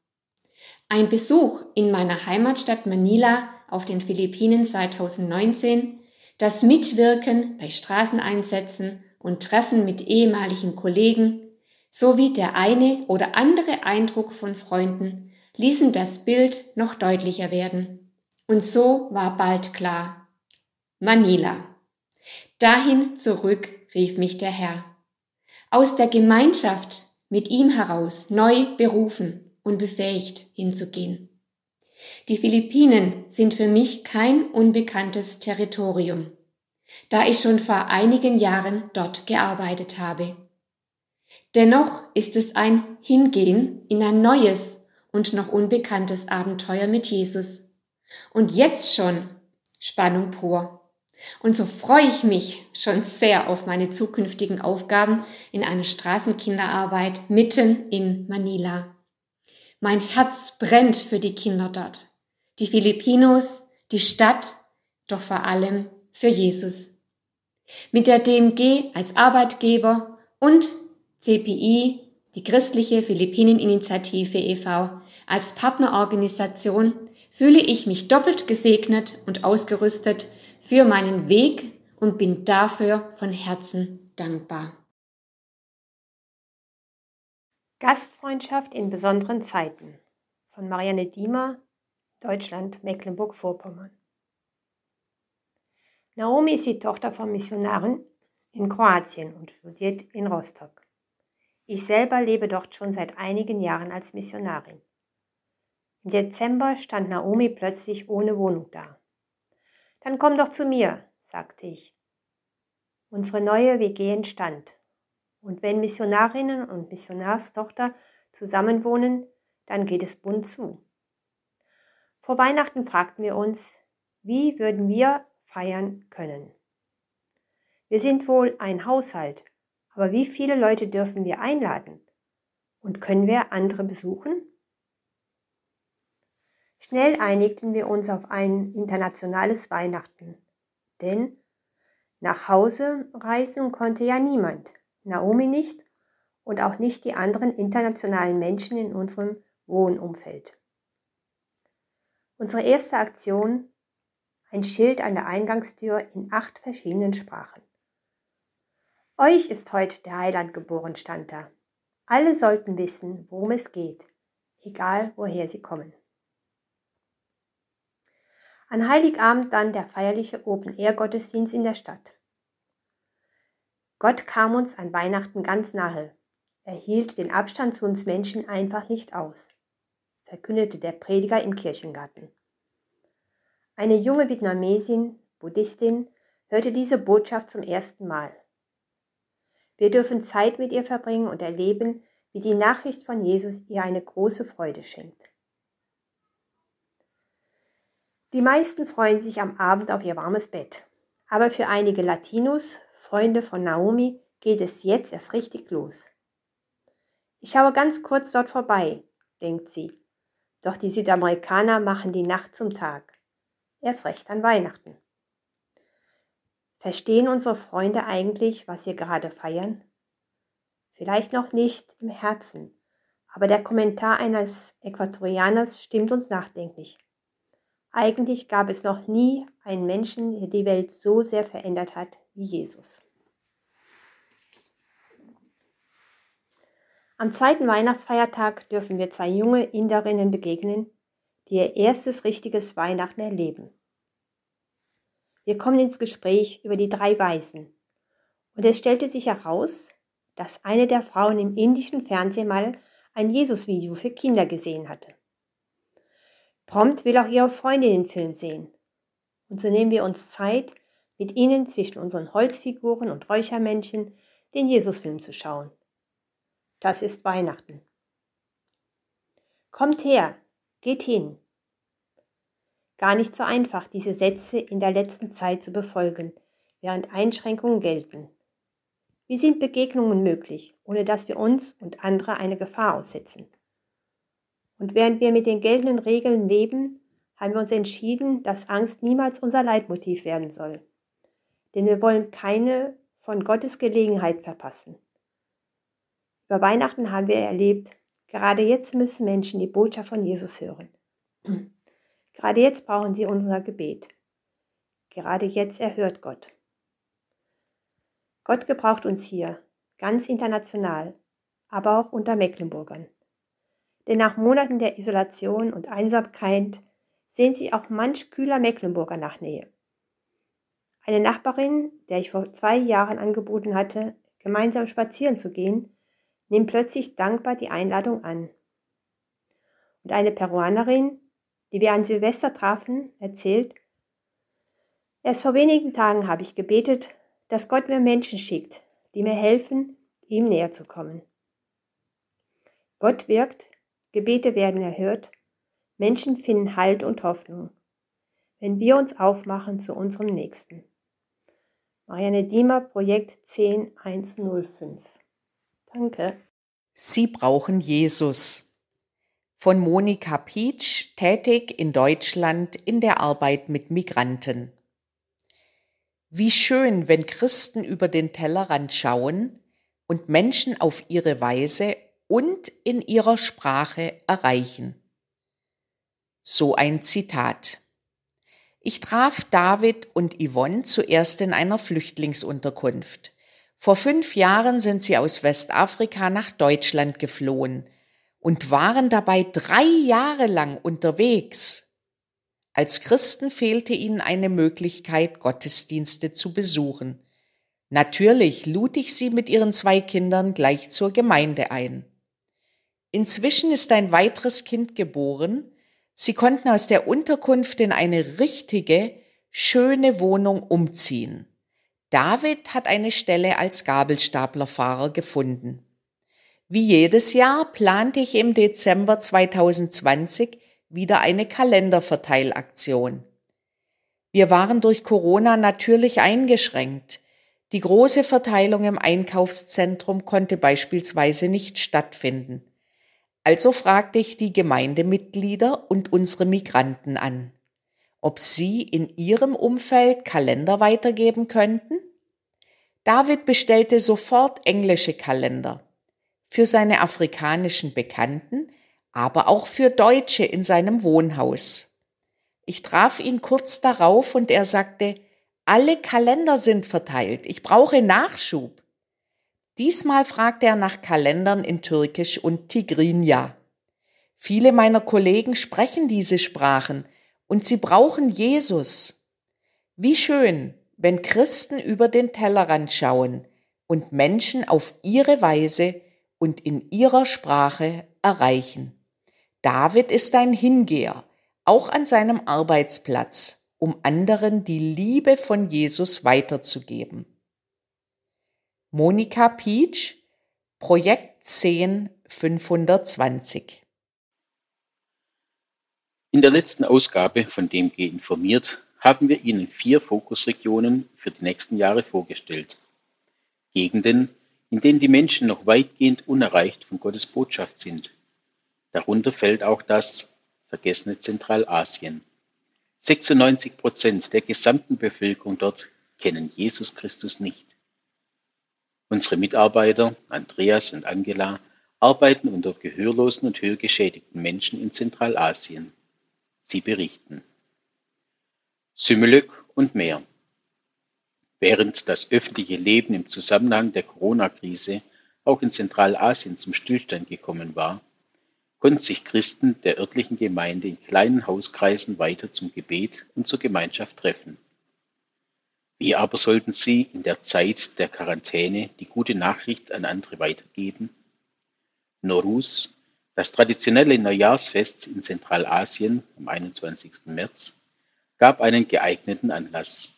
Ein Besuch in meiner Heimatstadt Manila auf den Philippinen zweitausendneunzehn, das Mitwirken bei Straßeneinsätzen und Treffen mit ehemaligen Kollegen sowie der eine oder andere Eindruck von Freunden ließen das Bild noch deutlicher werden. Und so war bald klar. Manila. Dahin zurück rief mich der Herr. Aus der Gemeinschaft mit ihm heraus neu berufen und befähigt hinzugehen. Die Philippinen sind für mich kein unbekanntes Territorium, da ich schon vor einigen Jahren dort gearbeitet habe. Dennoch ist es ein Hingehen in ein neues und noch unbekanntes Abenteuer mit Jesus. Und jetzt schon Spannung pur. Und so freue ich mich schon sehr auf meine zukünftigen Aufgaben in einer Straßenkinderarbeit mitten in Manila. Mein Herz brennt für die Kinder dort, die Filipinos, die Stadt, doch vor allem für Jesus. Mit der D M G als Arbeitgeber und C P I, die christliche Philippineninitiative e V, als Partnerorganisation fühle ich mich doppelt gesegnet und ausgerüstet für meinen Weg und bin dafür von Herzen dankbar. Gastfreundschaft in besonderen Zeiten von Marianne Diemer, Deutschland, Mecklenburg-Vorpommern. Naomi ist die Tochter von Missionaren in Kroatien und studiert in Rostock. Ich selber lebe dort schon seit einigen Jahren als Missionarin. Im Dezember stand Naomi plötzlich ohne Wohnung da. Dann komm doch zu mir, sagte ich. Unsere neue W G entstand. Und wenn Missionarinnen und Missionarstochter zusammenwohnen, dann geht es bunt zu. Vor Weihnachten fragten wir uns, wie würden wir feiern können? Wir sind wohl ein Haushalt, aber wie viele Leute dürfen wir einladen? Und können wir andere besuchen? Schnell einigten wir uns auf ein internationales Weihnachten, denn nach Hause reisen konnte ja niemand, Naomi nicht und auch nicht die anderen internationalen Menschen in unserem Wohnumfeld. Unsere erste Aktion, ein Schild an der Eingangstür in acht verschiedenen Sprachen. Euch ist heute der Heiland geboren, stand da. Alle sollten wissen, worum es geht, egal woher sie kommen. An Heiligabend dann der feierliche Open-Air-Gottesdienst in der Stadt. Gott kam uns an Weihnachten ganz nahe. Er hielt den Abstand zu uns Menschen einfach nicht aus. verkündete der Prediger im Kirchengarten. Eine junge Vietnamesin, Buddhistin, hörte diese Botschaft zum ersten Mal. Wir dürfen Zeit mit ihr verbringen und erleben, wie die Nachricht von Jesus ihr eine große Freude schenkt. Die meisten freuen sich am Abend auf ihr warmes Bett. Aber für einige Latinos, Freunde von Naomi, geht es jetzt erst richtig los. Ich schaue ganz kurz dort vorbei, denkt sie. Doch die Südamerikaner machen die Nacht zum Tag. Erst recht an Weihnachten. Verstehen unsere Freunde eigentlich, was wir gerade feiern? Vielleicht noch nicht im Herzen, aber der Kommentar eines Äquatorianers stimmt uns nachdenklich. Eigentlich gab es noch nie einen Menschen, der die Welt so sehr verändert hat wie Jesus. Am zweiten Weihnachtsfeiertag dürfen wir zwei junge Inderinnen begegnen, die ihr erstes richtiges Weihnachten erleben. Wir kommen ins Gespräch über die drei Weisen. Und es stellte sich heraus, dass eine der Frauen im indischen Fernsehen mal ein Jesus-Video für Kinder gesehen hatte. Prompt will auch ihre Freundin den Film sehen. Und so nehmen wir uns Zeit, mit ihnen zwischen unseren Holzfiguren und Räuchermännchen den Jesus-Film zu schauen. Das ist Weihnachten. Kommt her, geht hin. Gar nicht so einfach, diese Sätze in der letzten Zeit zu befolgen, während Einschränkungen gelten. Wie sind Begegnungen möglich, ohne dass wir uns und andere eine Gefahr aussetzen? Und während wir mit den geltenden Regeln leben, haben wir uns entschieden, dass Angst niemals unser Leitmotiv werden soll. Denn wir wollen keine von Gottes Gelegenheit verpassen. Über Weihnachten haben wir erlebt, gerade jetzt müssen Menschen die Botschaft von Jesus hören. Gerade jetzt brauchen sie unser Gebet. Gerade jetzt erhört Gott. Gott gebraucht uns hier, ganz international, aber auch unter Mecklenburgern. Denn nach Monaten der Isolation und Einsamkeit sehnt sich auch manch kühler Mecklenburger nach Nähe. Eine Nachbarin, der ich vor zwei Jahren angeboten hatte, gemeinsam spazieren zu gehen, nimmt plötzlich dankbar die Einladung an. Und eine Peruanerin, die wir an Silvester trafen, erzählt: Erst vor wenigen Tagen habe ich gebetet, dass Gott mir Menschen schickt, die mir helfen, ihm näher zu kommen. Gott wirkt, Gebete werden erhört, Menschen finden Halt und Hoffnung, wenn wir uns aufmachen zu unserem Nächsten. Marianne Diemer, Projekt zehn eins null fünf. Danke. Sie brauchen Jesus. Von Monika Pietsch, tätig in Deutschland in der Arbeit mit Migranten. Wie schön, wenn Christen über den Tellerrand schauen und Menschen auf ihre Weise und in ihrer Sprache erreichen. So ein Zitat. Ich traf David und Yvonne zuerst in einer Flüchtlingsunterkunft. Vor fünf Jahren sind sie aus Westafrika nach Deutschland geflohen und waren dabei drei Jahre lang unterwegs. Als Christen fehlte ihnen eine Möglichkeit, Gottesdienste zu besuchen. Natürlich lud ich sie mit ihren zwei Kindern gleich zur Gemeinde ein. Inzwischen ist ein weiteres Kind geboren. Sie konnten aus der Unterkunft in eine richtige, schöne Wohnung umziehen. David hat eine Stelle als Gabelstaplerfahrer gefunden. Wie jedes Jahr plante ich im Dezember zweitausendzwanzig wieder eine Kalenderverteilaktion. Wir waren durch Corona natürlich eingeschränkt. Die große Verteilung im Einkaufszentrum konnte beispielsweise nicht stattfinden. Also fragte ich die Gemeindemitglieder und unsere Migranten an, ob sie in ihrem Umfeld Kalender weitergeben könnten. David bestellte sofort englische Kalender für seine afrikanischen Bekannten, aber auch für Deutsche in seinem Wohnhaus. Ich traf ihn kurz darauf und er sagte: Alle Kalender sind verteilt, ich brauche Nachschub. Diesmal fragte er nach Kalendern in Türkisch und Tigrinya. Viele meiner Kollegen sprechen diese Sprachen. Und sie brauchen Jesus. Wie schön, wenn Christen über den Tellerrand schauen und Menschen auf ihre Weise und in ihrer Sprache erreichen. David ist ein Hingeher, auch an seinem Arbeitsplatz, um anderen die Liebe von Jesus weiterzugeben. Monika Pietsch, Projekt zehn fünfhundertzwanzig. In der letzten Ausgabe von D M G informiert haben wir Ihnen vier Fokusregionen für die nächsten Jahre vorgestellt. Gegenden, in denen die Menschen noch weitgehend unerreicht von Gottes Botschaft sind. Darunter fällt auch das vergessene Zentralasien. sechsundneunzig Prozent der gesamten Bevölkerung dort kennen Jesus Christus nicht. Unsere Mitarbeiter, Andreas und Angela, arbeiten unter gehörlosen und hörgeschädigten Menschen in Zentralasien. Sie berichten. Sümelöck und mehr. Während das öffentliche Leben im Zusammenhang der Corona-Krise auch in Zentralasien zum Stillstand gekommen war, konnten sich Christen der örtlichen Gemeinde in kleinen Hauskreisen weiter zum Gebet und zur Gemeinschaft treffen. Wie aber sollten sie in der Zeit der Quarantäne die gute Nachricht an andere weitergeben? Norus, das traditionelle Neujahrsfest in Zentralasien am einundzwanzigsten März, gab einen geeigneten Anlass.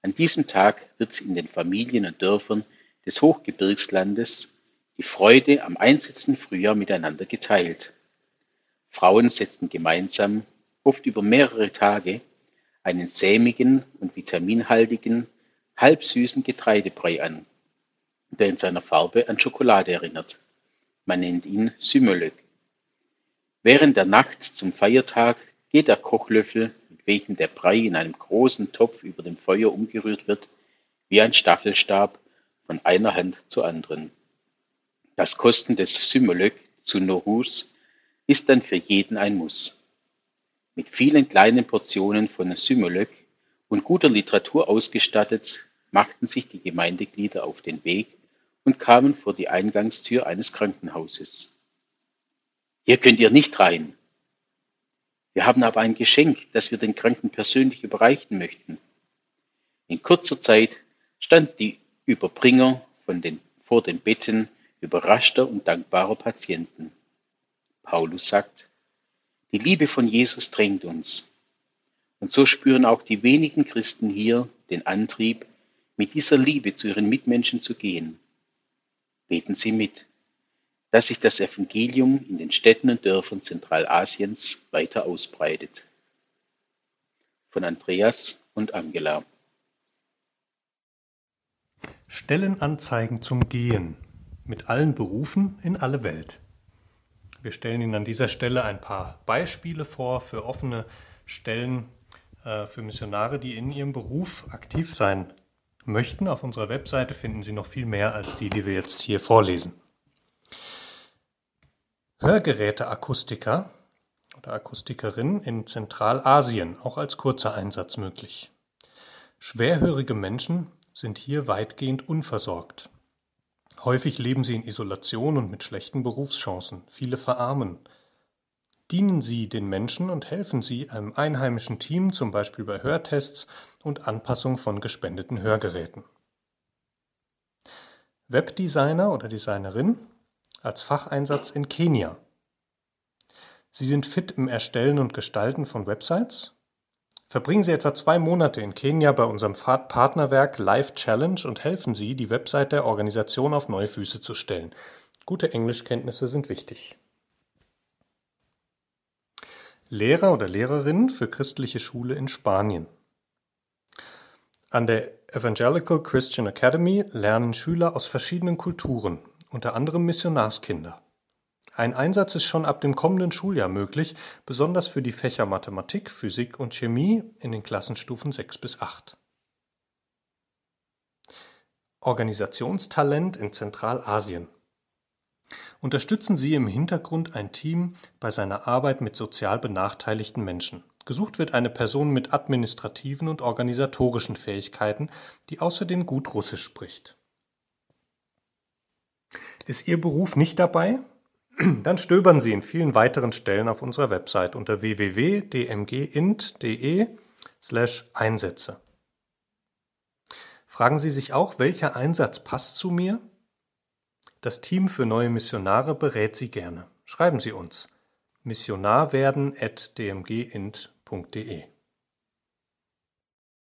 An diesem Tag wird in den Familien und Dörfern des Hochgebirgslandes die Freude am einsetzenden Frühjahr miteinander geteilt. Frauen setzen gemeinsam, oft über mehrere Tage, einen sämigen und vitaminhaltigen, halbsüßen Getreidebrei an, der in seiner Farbe an Schokolade erinnert. Man nennt ihn Sümelöck. Während der Nacht zum Feiertag geht der Kochlöffel, mit welchem der Brei in einem großen Topf über dem Feuer umgerührt wird, wie ein Staffelstab von einer Hand zur anderen. Das Kosten des Sümelöck zu Norus ist dann für jeden ein Muss. Mit vielen kleinen Portionen von Sümelöck und guter Literatur ausgestattet, machten sich die Gemeindeglieder auf den Weg und kamen vor die Eingangstür eines Krankenhauses. »Hier könnt ihr nicht rein. Wir haben aber ein Geschenk, das wir den Kranken persönlich überreichen möchten.« In kurzer Zeit standen die Überbringer von den, vor den Betten überraschter und dankbarer Patienten. Paulus sagt: Die Liebe von Jesus drängt uns. Und so spüren auch die wenigen Christen hier den Antrieb, mit dieser Liebe zu ihren Mitmenschen zu gehen. Beten Sie mit, dass sich das Evangelium in den Städten und Dörfern Zentralasiens weiter ausbreitet. Von Andreas und Angela. Stellenanzeigen zum Gehen mit allen Berufen in alle Welt. Wir stellen Ihnen an dieser Stelle ein paar Beispiele vor für offene Stellen äh, für Missionare, die in ihrem Beruf aktiv sein möchten. Auf unserer Webseite finden Sie noch viel mehr als die, die wir jetzt hier vorlesen. Hörgeräteakustiker oder Akustikerin in Zentralasien, auch als kurzer Einsatz möglich. Schwerhörige Menschen sind hier weitgehend unversorgt. Häufig leben sie in Isolation und mit schlechten Berufschancen. Viele verarmen. Dienen sie den Menschen und helfen sie einem einheimischen Team, zum Beispiel bei Hörtests und Anpassung von gespendeten Hörgeräten. Webdesigner oder Designerin als Facheinsatz in Kenia. Sie sind fit im Erstellen und Gestalten von Websites. Verbringen Sie etwa zwei Monate in Kenia bei unserem Partnerwerk Life Challenge und helfen Sie, die Website der Organisation auf neue Füße zu stellen. Gute Englischkenntnisse sind wichtig. Lehrer oder Lehrerin für christliche Schule in Spanien. An der Evangelical Christian Academy lernen Schüler aus verschiedenen Kulturen, unter anderem Missionarskinder. Ein Einsatz ist schon ab dem kommenden Schuljahr möglich, besonders für die Fächer Mathematik, Physik und Chemie in den Klassenstufen sechs bis acht. Organisationstalent in Zentralasien. Unterstützen Sie im Hintergrund ein Team bei seiner Arbeit mit sozial benachteiligten Menschen. Gesucht wird eine Person mit administrativen und organisatorischen Fähigkeiten, die außerdem gut Russisch spricht. Ist Ihr Beruf nicht dabei? Dann stöbern Sie in vielen weiteren Stellen auf unserer Website unter w w w punkt d m g int punkt d e slash Einsätze. Fragen Sie sich auch, welcher Einsatz passt zu mir? Das Team für neue Missionare berät Sie gerne. Schreiben Sie uns. missionarwerden at d m g int punkt d e.